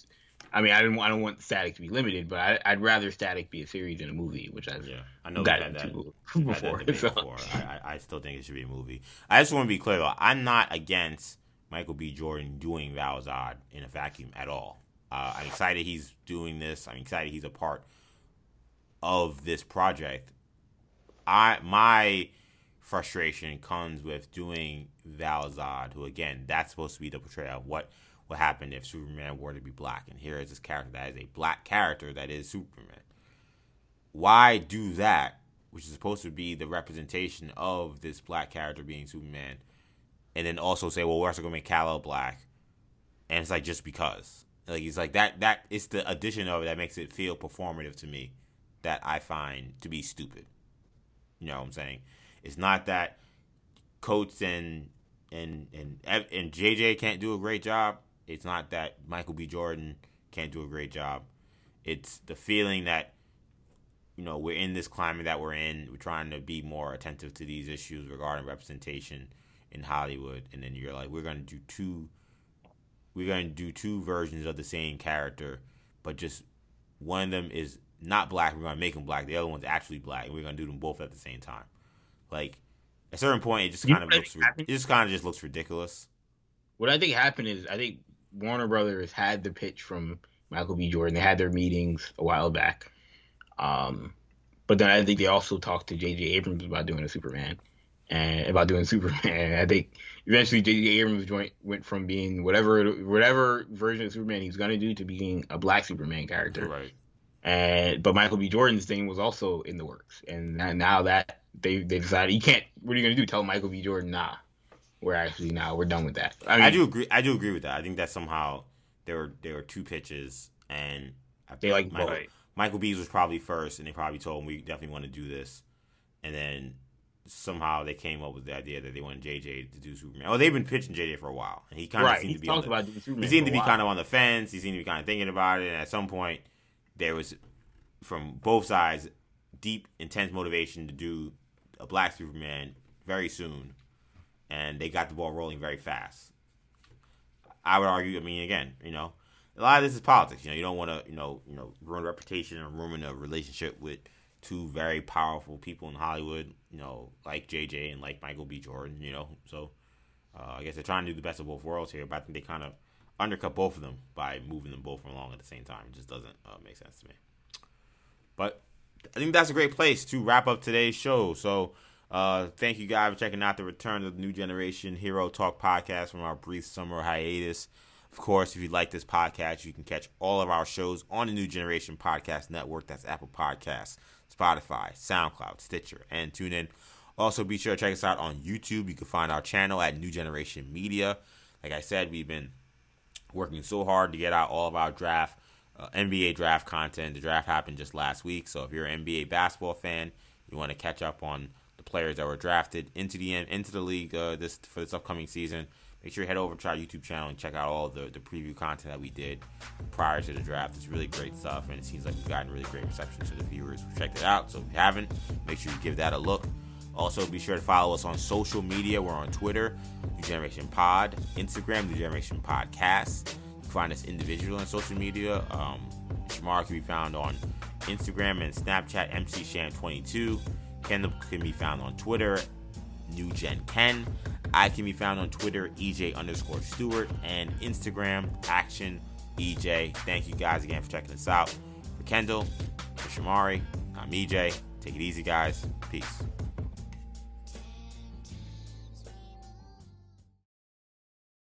I mean, I didn't. I don't want Static to be limited, but I, I'd rather Static be a series than a movie, which I've yeah. I know gotten that, into that, before. That so. before. I, I still think it should be a movie. I just want to be clear though. I'm not against Michael B. Jordan doing Val Zod in a vacuum at all. Uh, I'm excited he's doing this. I'm excited he's a part of this project. I my frustration comes with doing Val Zod, who again, that's supposed to be the portrayal of what would happen if Superman were to be black, and here is this character that is a black character that is Superman. Why do that, which is supposed to be the representation of this black character being Superman, and then also say, well, we're also gonna make Kal-El black, and it's like just because, like he's like that that it's the addition of it that makes it feel performative to me, that I find to be stupid. You know what I'm saying? It's not that Coates and and and and J J can't do a great job. It's not that Michael B. Jordan can't do a great job. It's the feeling that, you know, we're in this climate that we're in. We're trying to be more attentive to these issues regarding representation in Hollywood, and then you're like, we're gonna do two, we're gonna do two versions of the same character, but just one of them is not black, we're going to make them black. The other one's actually black, and we're going to do them both at the same time. Like, at a certain point, it just kind of looks it just kind of just looks ridiculous. What I think happened is, I think Warner Brothers had the pitch from Michael B. Jordan. They had their meetings a while back. Um, but then I think they also talked to J J. Abrams about doing a Superman. And about doing Superman. I think eventually J J. Abrams joint went from being whatever whatever version of Superman he was going to do to being a black Superman character. Right. And, but Michael B. Jordan's thing was also in the works, and now that they they decided, you can't. What are you gonna do? Tell Michael B. Jordan, nah, we're actually nah, we're done with that. I mean, I do agree. I do agree with that. I think that somehow there were there were two pitches, and I they like Michael, right. Michael B. was probably first, and they probably told him we definitely want to do this, and then somehow they came up with the idea that they wanted J J to do Superman. Oh, they've been pitching J J for a while, and he kind of right. seemed he to be on the, about Superman he seemed to be kind of on the fence. He seemed to be kind of thinking about it, and at some point. There was, from both sides, deep, intense motivation to do a black Superman very soon. And they got the ball rolling very fast. I would argue, I mean, again, you know, a lot of this is politics. You know, you don't want to, you know, you know, ruin reputation or ruin a relationship with two very powerful people in Hollywood, you know, like J J and like Michael B. Jordan, you know. So uh, I guess they're trying to do the best of both worlds here, but I think they kind of undercut both of them by moving them both along at the same time. It just doesn't uh, make sense to me. But I think that's a great place to wrap up today's show. So uh, thank you guys for checking out the Return of the New Generation Hero Talk podcast from our brief summer hiatus. Of course, if you like this podcast, you can catch all of our shows on the New Generation Podcast Network. That's Apple Podcasts, Spotify, SoundCloud, Stitcher, and TuneIn. Also, be sure to check us out on YouTube. You can find our channel at New Generation Media. Like I said, we've been working so hard to get out all of our draft, uh, N B A draft content. The draft happened just last week. So if you're an N B A basketball fan, you want to catch up on the players that were drafted into the into the league uh, this for this upcoming season, make sure you head over to our YouTube channel and check out all the, the preview content that we did prior to the draft. It's really great stuff, and it seems like we've gotten really great reception to the viewers who checked it out. So if you haven't, make sure you give that a look. Also, be sure to follow us on social media. We're on Twitter, New Generation Pod, Instagram, New Generation Podcast. You can find us individually on social media. Um, Shamari can be found on Instagram and Snapchat, M C Sham twenty-two. Kendall can be found on Twitter, New Gen Ken. I can be found on Twitter, E J underscore Stewart, and Instagram, Action E J. Thank you guys again for checking us out. For Kendall, for Shamari, I'm E J. Take it easy, guys. Peace.